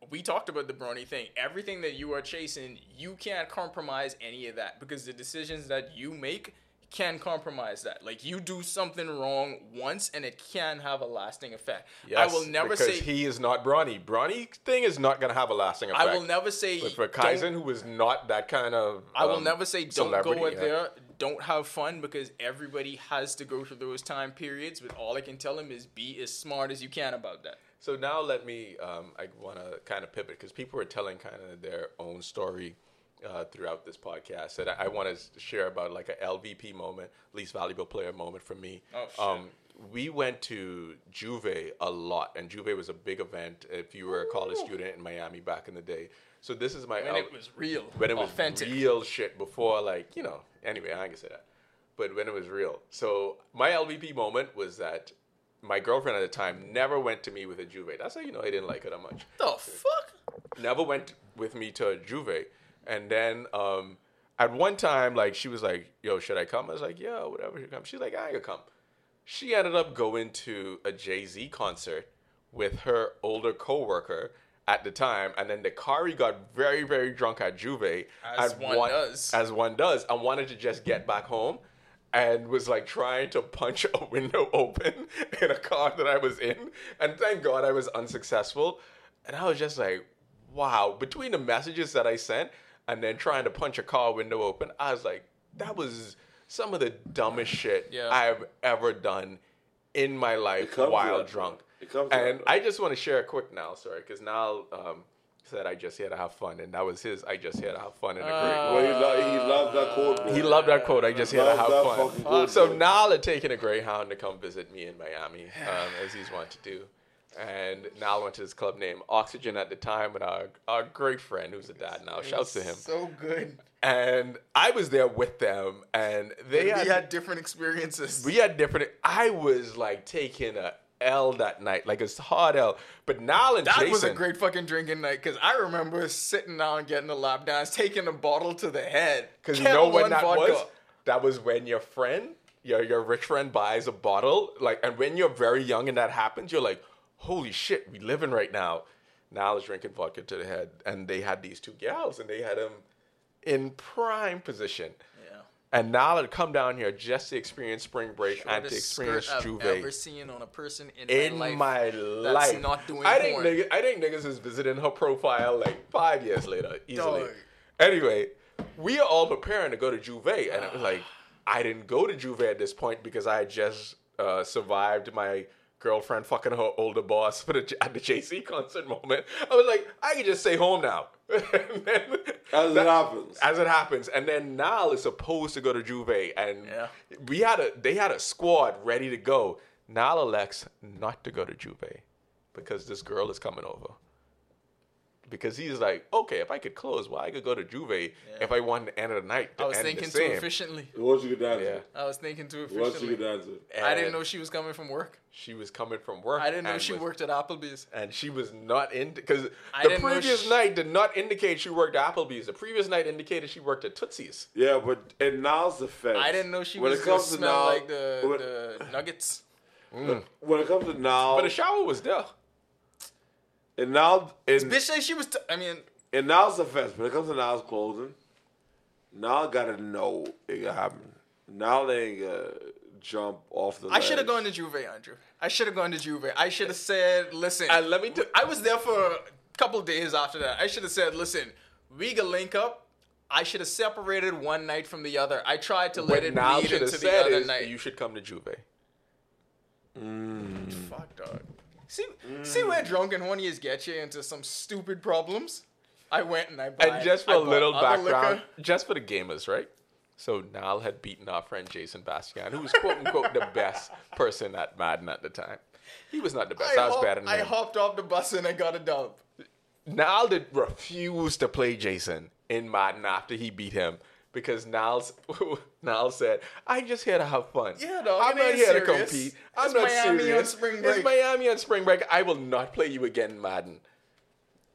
We talked about the brony thing. Everything that you are chasing, you can't compromise any of that, because the decisions that you make can compromise that. Like, you do something wrong once, and it can have a lasting effect. Yes, I will never because say he is not brawny. Brawny thing is not going to have a lasting effect. I will never say, but for Kaizen, who is not that kind of, um, I will never say don't go out yeah. there, don't have fun, because everybody has to go through those time periods. But all I can tell him is be as smart as you can about that. So now let me, um, I want to kind of pivot, because people are telling kind of their own story uh, throughout this podcast that I, I want to share about, like, a L V P moment, least valuable player moment for me. Oh, shit. Um, we went to Juve a lot, and Juve was a big event if you were a college Ooh. student in Miami back in the day. So this is my... When L- it was real. When it Authentic. was real shit before, like, you know, anyway, I ain't gonna say that. But when it was real. So my L V P moment was that my girlfriend at the time never went to me with a Juve. That's how you know I didn't like her that much. The fuck? Never went with me to a Juve. And then um, at one time, like, she was like, yo, should I come? I was like, yeah, whatever, you come. She's like, I ain't gonna come. She ended up going to a Jay-Z concert with her older coworker at the time. And then Dakari got very, very drunk at Juve. As and one does. As one does. I wanted to just get back home. And was, like, trying to punch a window open in a car that I was in. And thank God I was unsuccessful. And I was just like, wow. Between the messages that I sent and then trying to punch a car window open, I was like, that was some of the dumbest shit yeah. I've ever done in my life while drunk. And I just want to share a quick Niall story, because Niall, um, said, I just here to have fun. And that was his, I just here to have fun in the uh, grade. Well, he, lo- he loved that quote. Bro. He loved that quote, I just here to have fun. Quote, so bro. Niall had taken a Greyhound to come visit me in Miami, um, as he's wanted to do. And Niall went to his club named Oxygen at the time with our, our great friend, who's a dad now. Shouts to him. So good. And I was there with them, and they and had, had different experiences. We had different. I was like taking a L that night, like it's hard L. But Niall and that Jason, was a great fucking drinking night, because I remember sitting down, getting the lap dance, taking a bottle to the head. Because you know when that vodka. was? That was when your friend, your your rich friend, buys a bottle, like, and when you're very young and that happens, you're like, holy shit, we living right now. Niall is drinking vodka to the head. And they had these two gals, and they had him in prime position. Yeah. And Niall had come down here just to experience spring break Shortest and to experience juve. I've ever seen on a person in, in my life. In my life. That's not doing I think, niggas, I think niggas is visiting her profile like five years later, easily. Dog. Anyway, we are all preparing to go to juve. And it was like, I didn't go to juve at this point because I had just uh, survived my girlfriend fucking her older boss for the, at the J C concert moment. I was like, I can just stay home now. And then, as that, it happens. As it happens. And then Niall is supposed to go to juve, and yeah. we had a they had a squad ready to go. Niall elects not to go to juve because this girl is coming over. Because he's like, okay, if I could close, well, I could go to juve yeah. if I wanted to end of the night. To I was end thinking the too same. efficiently. It was a good answer. Yeah. I was thinking too efficiently. It was a good answer. I didn't know she was coming from work. She was coming from work. I didn't know she was, worked at Applebee's. And she was not in, because the previous she, night did not indicate she worked at Applebee's. The previous night indicated she worked at Tootsie's. Yeah, but in Niall's defense, I didn't know she when was going to smell Niall, like the, when, the nuggets. Mm. When it comes to Niall. But the shower was there. And now, in, bitch, like she was. T- I mean, in Niall's defense, when it comes to Niall's clothing, Niall gotta know it gonna happen. Niall ain't gonna jump off the. I should have gone to juve, Andrew. I should have gone to juve. I should have said, "Listen, uh, let me." T- I was there for a couple days after that. I should have said, "Listen, we can link up." I should have separated one night from the other. I tried to let what it Niall bleed into the other is, night. You should come to juve. Mm. Fuck, dog. See, mm. see where drunken hornies get you into some stupid problems? I went and I bought And just for I a little background, liquor. Just for the gamers, right? So Niall had beaten our friend Jason Bastian, who was quote-unquote the best person at Madden at the time. He was not the best. I, I was hop- better than I him. I hopped off the bus and I got a dub. Niall did refuse to play Jason in Madden after he beat him. Because Niall's, Niall said, I'm just here to have fun. Yeah, no, I'm not here serious. to compete. I'm it's not Miami serious. It's Miami on spring break. It's Miami on spring break. I will not play you again, Madden.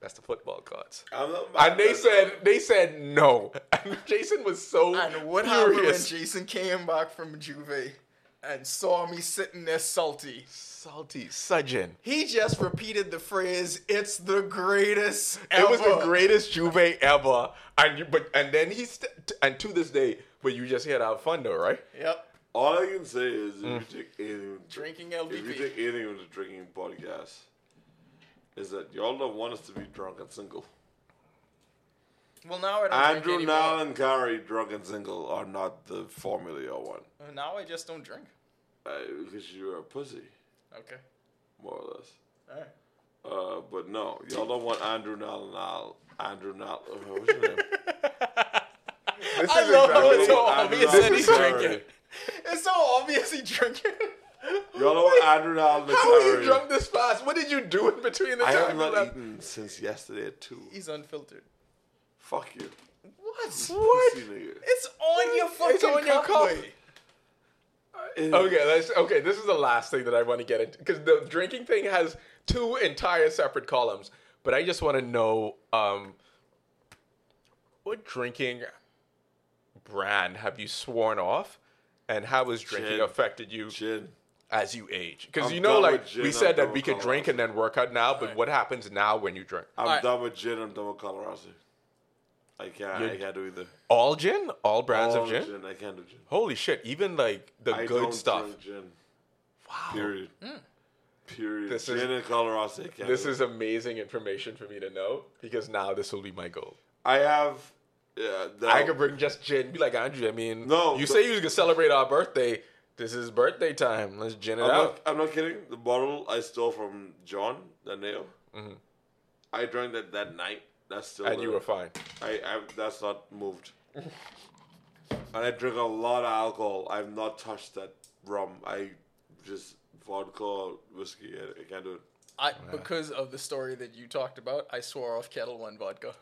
That's the football cards. I'm not and they said, they said no. And Jason was so And what furious. happened when Jason came back from juve and saw me sitting there salty? Salty, sudgen. He just repeated the phrase, it's the greatest ever. It was the greatest juve ever. And you, but and then he, st- and to this day, but you just hear to have fun though, right? Yep. All I can say is if mm. you take anything. Drinking L D P. If you take anything with the drinking podcast, is that y'all don't want us to be drunk and single. Well, now I don't Andrew, drink Niall, and Kari, drunk and single, are not the formula y'all want. Well, now I just don't drink. Uh, because you're a pussy. Okay. More or less. All right. Uh, but no, y'all don't want Andrew Niall and Niall. Andrew Niall. Uh, what's your name? This I love how it's so obvious that he's drinking. It's so obvious he's drinking. Y'all know what Andrew Niall and How are you drunk this fast? What did you do in between the I time? I have not left? eaten since yesterday at two. He's unfiltered. Fuck you. What? What? It's on your fucking It's on your coffee. Okay, let's, okay, this is the last thing that I want to get into. Because the drinking thing has two entire separate columns. But I just want to know, um, what drinking brand have you sworn off? And how has drinking gin. affected you gin. as you age? Because you know, like, gin, we said I'm that we could drink and then work out now. But right. what happens now when you drink? I'm right. done with gin. I'm done with Carlo Rossi. I can't, I can't do either. All gin? All brands all of gin? gin? I can't do gin. Holy shit. Even, like, the I good don't stuff. Drink gin. Wow. Period. Mm. Period. This gin is, and Carlo Rossi. This is amazing information for me to know, because now this will be my goal. I have... Yeah, no. I could bring just gin. Be like, Andrew, I mean... No. You say you could celebrate our birthday. This is birthday time. Let's gin it I'm out. Not, I'm not kidding. The bottle I stole from John, the nail. Mm-hmm. I drank that that night. That's still. And you were fine. I, I that's not moved. And I drink a lot of alcohol. I've not touched that rum. I just vodka or whiskey. I, I can't do it. I yeah. Because of the story that you talked about, I swore off Kettle One vodka.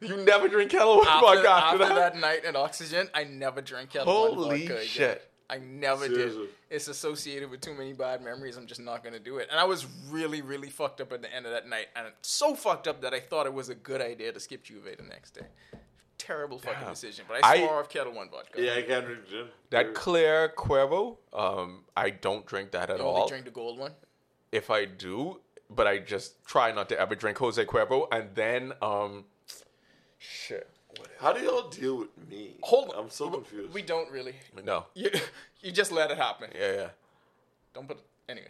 You never drink Kettle One after, vodka after, after that? that night at Oxygen. I never drink Kettle Holy One vodka. Holy shit! Again. I never Seriously. did. It's associated with too many bad memories. I'm just not going to do it. And I was really, really fucked up at the end of that night. And so fucked up that I thought it was a good idea to skip Juve the next day. Terrible fucking Damn. decision. But I swore I, off Kettle One vodka. Yeah, I can't drink gin. That clear Cuervo, um, I don't drink that at you all. You only drink the gold one? If I do, but I just try not to ever drink Jose Cuervo. And then, um, shit. Whatever. How do y'all deal with me? Hold on. I'm so confused. We don't really. No. You, you just let it happen. Yeah, yeah. Don't put... Anyway.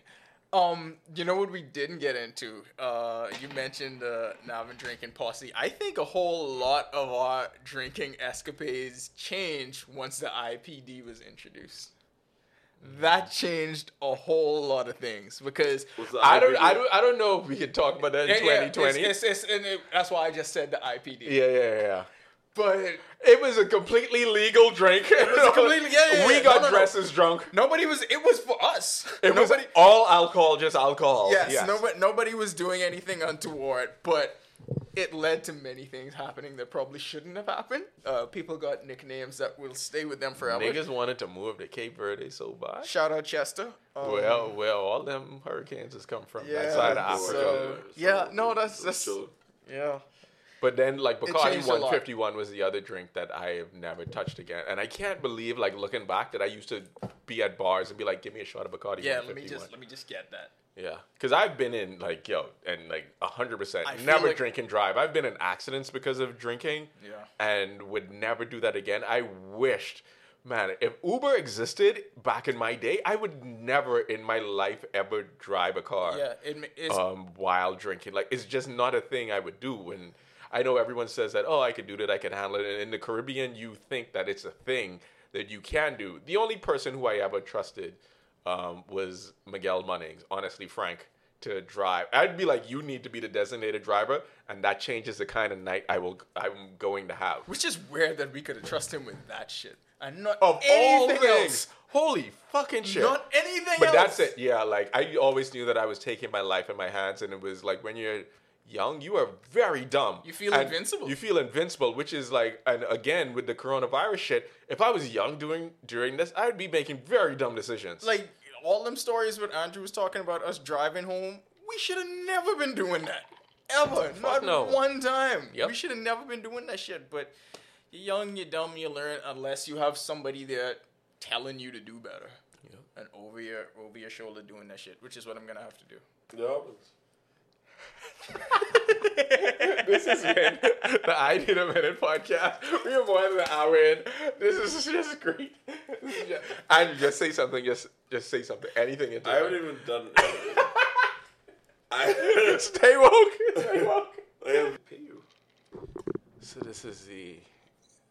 Um, you know what we didn't get into? Uh, you mentioned uh, Navin drinking posse. I think a whole lot of our drinking escapades changed once the I P D was introduced. That changed a whole lot of things because I don't, I don't, I don't know if we can talk about that in yeah, twenty twenty. It's, it's, it's, and it, that's why I just said the I P D. Yeah, yeah, yeah. But it was a completely legal drink. It was a completely, yeah, yeah, we yeah. got no, no, dresses no. drunk. Nobody was. It was for us. It nobody, was all alcohol, just alcohol. Yes. yes. Nobody, nobody was doing anything untoward, but it led to many things happening that probably shouldn't have happened. Uh, people got nicknames that will stay with them forever. Niggas wanted to move to Cape Verde so bad. Shout out Chester. Um, well, well, all them hurricanes has come from yeah, that side of Africa. So, yeah, no, that's that's yeah. But then, like, Bacardi one fifty-one was the other drink that I have never touched again. And I can't believe, like, looking back, that I used to be at bars and be like, give me a shot of Bacardi yeah, one fifty-one. Yeah, let me just let me just get that. Yeah. Because I've been in, like, yo, and, like, one hundred percent. I never like drink and drive. I've been in accidents because of drinking. Yeah. And would never do that again. I wished, man, if Uber existed back in my day, I would never in my life ever drive a car. Yeah. It, it's, um, while drinking. Like, it's just not a thing I would do when... I know everyone says that, oh, I could do that, I can handle it. And in the Caribbean, you think that it's a thing that you can do. The only person who I ever trusted um, was Miguel Munnings, honestly, Frank, to drive. I'd be like, you need to be the designated driver, and that changes the kind of night I will, I'm going to have. Which is weird that we could have trusted him with that shit. And not of anything all else. Holy fucking shit. Not anything but else. But that's it. Yeah, like, I always knew that I was taking my life in my hands, and it was like, when you're... young, you are very dumb. You feel and invincible. You feel invincible, which is like, and again, with the coronavirus shit, if I was young doing during this, I would be making very dumb decisions. Like, all them stories what Andrew was talking about, us driving home, we should have never been doing that. Ever. Not no. one time. Yep. We should have never been doing that shit, but you're young, you're dumb, you learn, unless you have somebody there telling you to do better. Yep. And over your, over your shoulder doing that shit, which is what I'm going to have to do. Yep. This has been the I Need a Minute podcast. We are more than an hour in. This is just great. Is just, I just say something. Just, just say something. Anything. Into I haven't even done. I stay woke. Stay woke. So this is the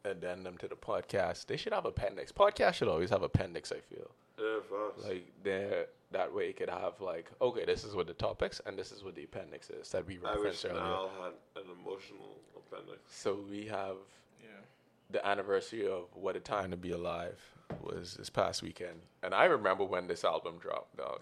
addendum to the podcast. They should have appendix. Podcast should always have appendix. I feel. Yeah, facts. Like there. That way, it could have like, okay, this is what the topics and this is what the appendix is that we referenced earlier. I wish Niall had an emotional appendix. So we have yeah. the anniversary of What a Time to Be Alive was this past weekend, and I remember when this album dropped, dog.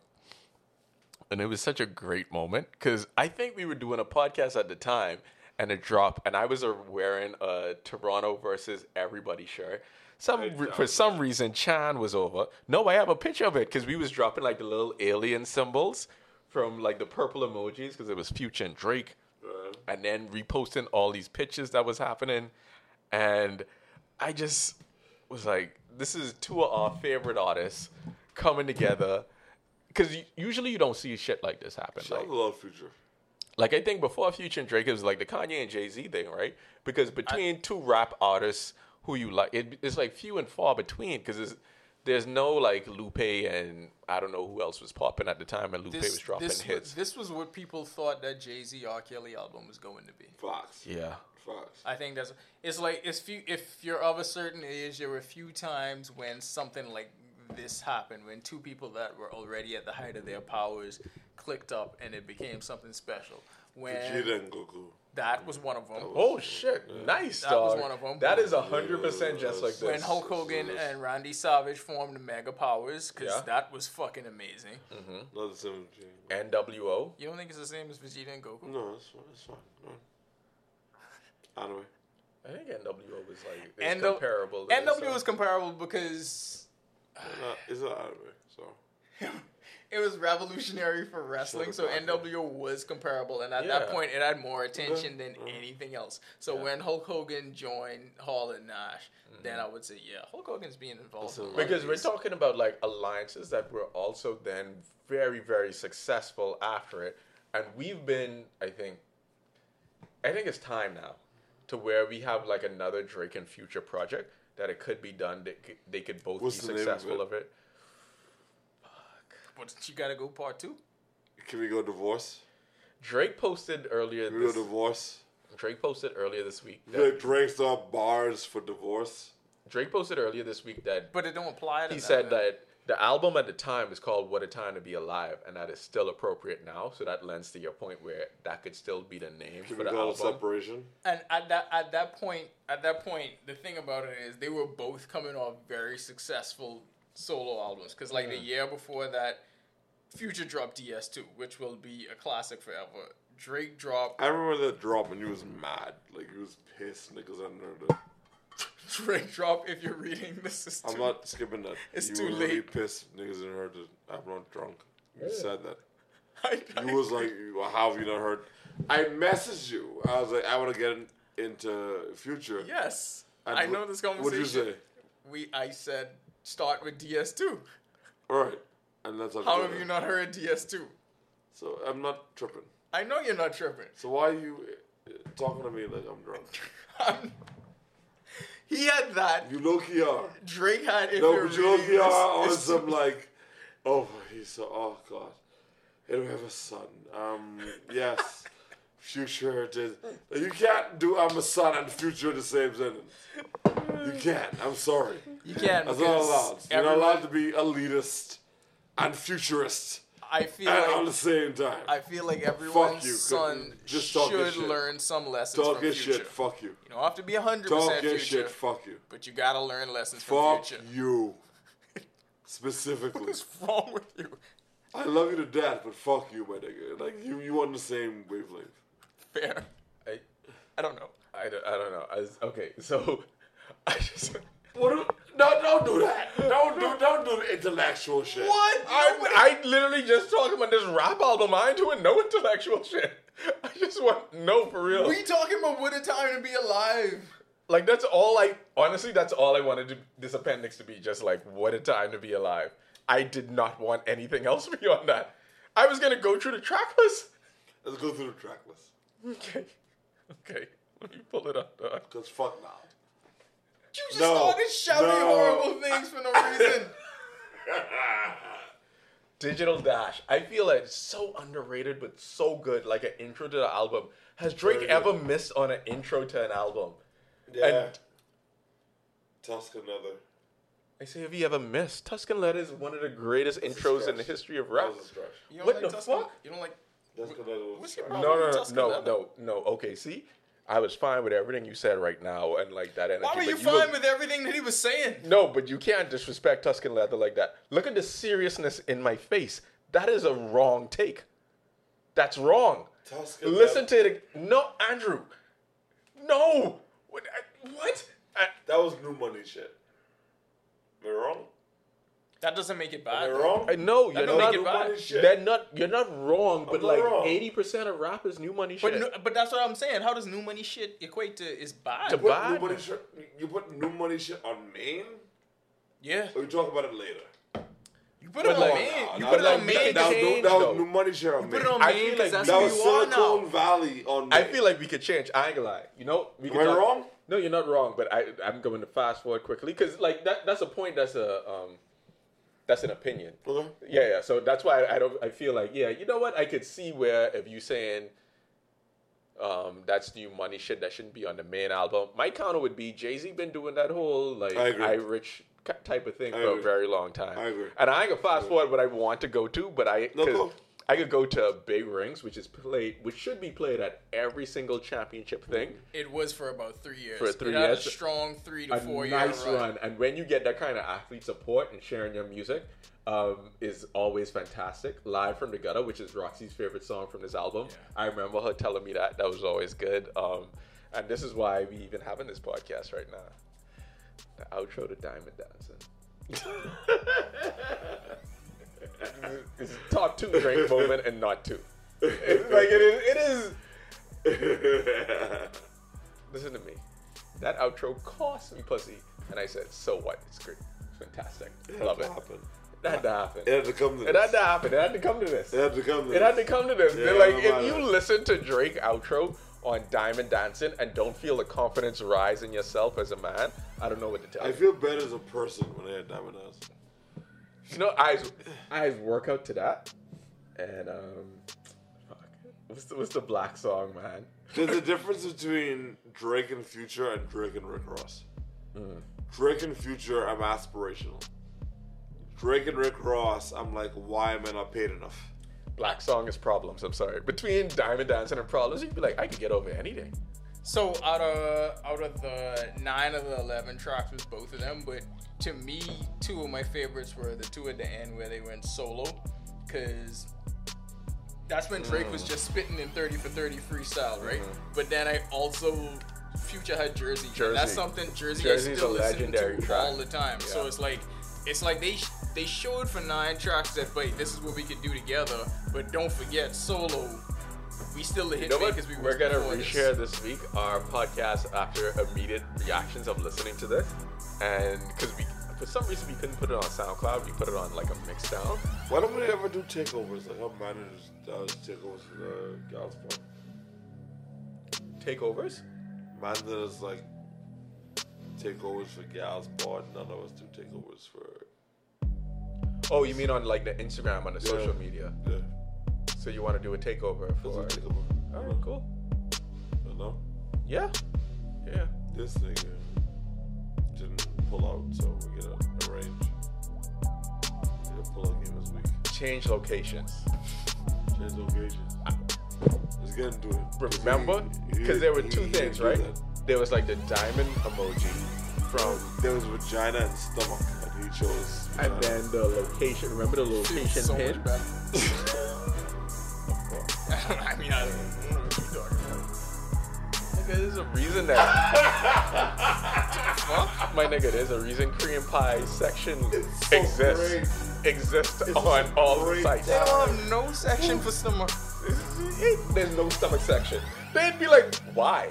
And it was such a great moment because I think we were doing a podcast at the time, and it dropped, and I was uh, wearing a Toronto versus everybody shirt. Some for some reason, Chan was over. No, I have a picture of it because we was dropping like the little alien symbols from like the purple emojis because it was Future and Drake, uh, and then reposting all these pictures that was happening, and I just was like, "This is two of our favorite artists coming together," because usually you don't see shit like this happen. I like, love Future. Like I think before Future and Drake, it was like the Kanye and Jay-Z thing, right? Because between I, two rap artists. Who you like? It, it's like few and far between because there's no like Lupe and I don't know who else was popping at the time and Lupe this, was dropping this hits. Was, this was what people thought that Jay-Z R. Kelly album was going to be. Fox. Yeah. Fox. I think that's. It's like it's few. If you're of a certain age, there were a few times when something like this happened when two people that were already at the height of their powers clicked up and it became something special. when Vegeta and Goku. That was one of them. Oh, shit. Yeah. Nice, That dog. was one of them. That is one hundred percent yeah, just like this. When Hulk Hogan so and Randy Savage formed Mega Powers, because yeah. that was fucking amazing. Mm-hmm. Not the same as N W O. You don't think it's the same as Vegeta and Goku? No, it's fine. It's fine. No. Anyway. I think N W O was like, it's N- comparable. To N W O is comparable because... Not, it's not anime, so... It was revolutionary for wrestling, so N W O was comparable, and at yeah. that point, it had more attention than mm-hmm. anything else. So yeah. when Hulk Hogan joined Hall and Nash, mm-hmm. then I would say, yeah, Hulk Hogan's being involved. In because we're talking about like alliances that were also then very, very successful after it, and we've been, I think, I think it's time now to where we have like another Drake and Future project that it could be done. They could, they could both What's be successful of it. Of it. But you gotta go part two. Can we go divorce? Drake posted earlier. Can we this, go divorce? Drake posted earlier this week. That Drake's on bars for divorce. Drake posted earlier this week that. But it don't apply. To He that, said man. that the album at the time is called "What a Time to Be Alive," and that is still appropriate now. So that lends to your point where that could still be the name Can for we the go album. Separation. And at that at that point, at that point, the thing about it is they were both coming off very successful solo albums, because like yeah. the year before that, Future dropped D S two, which will be a classic forever. Drake dropped... I remember that drop and he was mad. Like, he was pissed. Niggas under the... Drake dropped If You're Reading This Is Too... I'm not skipping that. It's you too late. You were really pissed. Niggas didn't heard it. I'm not drunk. You yeah. said that. I, I, you was like, well, how have you not heard... I messaged you. I was like, I want to get in, into Future. Yes. And I know this conversation. What did you say? We, I said, start with D S two. All right. And that's how have you not heard D S two? So I'm not tripping. I know you're not tripping. So why are you talking to me like I'm drunk? I'm, he had that. You low-key are. Drake had If no, You're Reading No, but you low-key are on some like, oh, he's so, oh, God. It'll have a son. Um, yes. Future did. You can't do I'm a son and Future in the same sentence. You can't. I'm sorry. You can't. That's not allowed. You're not allowed to be elitist and futurist. I feel and like, on the same time. I feel like everyone's you, son just should learn some lessons talk from Future. Talk shit, fuck you. You don't have to be one hundred percent talk Future. Talk shit, fuck you. But you gotta learn lessons fuck from Future. Fuck you. Specifically. What is wrong with you? I love you to death, but fuck you, my nigga. Like, you, you on the same wavelength. Fair. I, I don't know. I don't, I don't know. I was, okay, so... I just... What do, no, don't do that. Don't do don't do the intellectual shit. What? I I literally just talking about this rap album. I ain't doing no intellectual shit. I just want no for real. We talking about What a Time to Be Alive. Like that's all I honestly that's all I wanted to, this appendix to be just like What a Time to Be Alive. I did not want anything else beyond that. I was gonna go through the track list. Let's go through the track list. Okay. Okay. Let me pull it up, dog. Cause fuck now. You just no, started shouting no. horrible things for no reason. Digital Dash. I feel like it's so underrated, but so good. Like an intro to the album. Has Drake ever missed on an intro to an album? Yeah. And Tuscan Leather. I say, have you ever missed? Tuscan Leather is one of the greatest That's intros in the history of rap. You don't what like the Tuscan? fuck? You don't like... Tuscan Leather was What's your problem no, no, with Tuscan no, Leather? No, no, no. Okay, see? I was fine with everything you said right now and like that energy. Why were you, you fine were... with everything that he was saying? No, but you can't disrespect Tuscan Leather like that. Look at the seriousness in my face. That is a wrong take. That's wrong. Tuscan Listen Leather. to the... No, Andrew. No. What? I, what? I... That was new money shit. Am I wrong? That doesn't make it bad. Am I wrong? I know. That you're not, money shit. They're not, you're not wrong, but not like wrong. eighty percent of rap is new money shit. But, no, but that's what I'm saying. How does new money shit equate to is bad? You put, bad. New money shit, you put new money shit on Maine? Yeah. Or we talk about it later? You put but it on like, Maine. Nah, you put it on Maine. That was, that was new money shit on Maine. You put it on Maine because like that's that who was you are now. Valley on Maine. I feel like we could change. I ain't gonna lie. You know? We Am I talk, wrong? No, you're not wrong, but I, I'm going to fast forward quickly because like that, that's a point that's a... Um, That's an opinion. Okay. Yeah, yeah. So that's why I, I don't. I feel like, yeah, you know what? I could see where if you saying um, that's new money shit that shouldn't be on the main album. My counter would be Jay-Z been doing that whole like Irish type of thing I for agree. a very long time. I agree. And I can fast I forward what I want to go to, but I no, no. I could go to Big Rings, which is played, which should be played at every single championship thing. It was for about three years. For three it had years, a strong three to four years. A nice year run. run, and when you get that kind of athlete support and sharing your music, um, is always fantastic. Live from the Gutter, which is Roxy's favorite song from this album. Yeah. I remember her telling me that that was always good. Um, and this is why we even having this podcast right now. The outro to Diamond Dancing. It's top two drink moment and not two. It's like it is. It is. Listen to me. That outro cost me pussy, and I said, "So what? It's great. It's fantastic. It Love it. Happen. It had to happen. It had to come to this. It had to happen. It had to come to this. It had to come to this. It had to come to this." Yeah, They're like, if you listen to Drake outro on Diamond Dancing and don't feel the confidence rise in yourself as a man, I don't know what to tell I you. I feel better as a person when I had Diamond Dancing. You know, I I work out to that, and um, fuck, what's the, what's the black song, man? There's a difference between Drake and Future and Drake and Rick Ross. Mm. Drake and Future, I'm aspirational. Drake and Rick Ross, I'm like, why am I not paid enough? Black song is Problems. I'm sorry. Between Diamond Dancing and Problems, you'd be like, I could get over anything. So out of out of the nine of the eleven tracks was both of them, but to me, two of my favorites were the two at the end where they went solo, because that's when Drake mm. was just spitting in thirty for thirty freestyle, right? Mm-hmm. But then I also Future had Jersey. Jersey. That's something Jersey Jersey's is still listening to track. all the time. Yeah. So it's like it's like they they showed for nine tracks that, wait, this is what we could do together, but don't forget solo. We still the hit you know because we we're gonna reshare this. this week our podcast after immediate reactions of listening to this, and because we for some reason we couldn't put it on SoundCloud, we put it on like a mix down. Why don't we ever do takeovers? Like, how managers does takeovers for the gals part? Takeovers? Mine does like takeovers for gals part. None of us do takeovers for. Oh, you mean on like the Instagram on the yeah. social media? Yeah. So you want to do a takeover for? Take all right, cool. Hello? Yeah. Yeah. This nigga didn't pull out, so we get a arrange. Get a pull out game this week. Change locations. Change locations. Let's get into it. Remember? Because there were two things, right? There was like the diamond emoji from. There was vagina and stomach, and he chose. Vagina. And then the location. Remember the location so hit? I mean, I don't know what you're talking about. Nigga, there's a reason that. Fuck? My nigga, there's a reason cream pie section so exists. Great. Exists it's on all the sites. They don't have no section for stomach. There's no stomach section. They'd be like, why?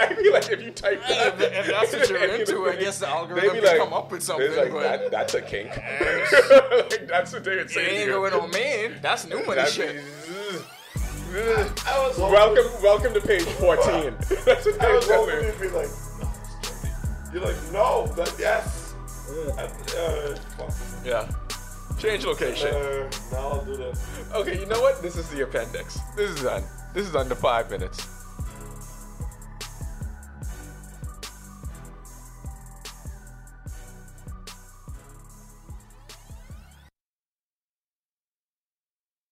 I'd be like, if you type that. If, if that's what you're into, I guess the algorithm can like, come up with something. Like, but that, that's a kink. Like, that's what they would say. It ain't going on, man. That's new money that's shit. Be, I was welcome, hoping, welcome to page fourteen. That's what I was hoping you'd be like, no, it's dirty. You're like, no, but yes. Yeah. Uh, yeah. Change location. Uh, now I'll do that. Okay, you know what? This is the appendix. This is done. This is under five minutes.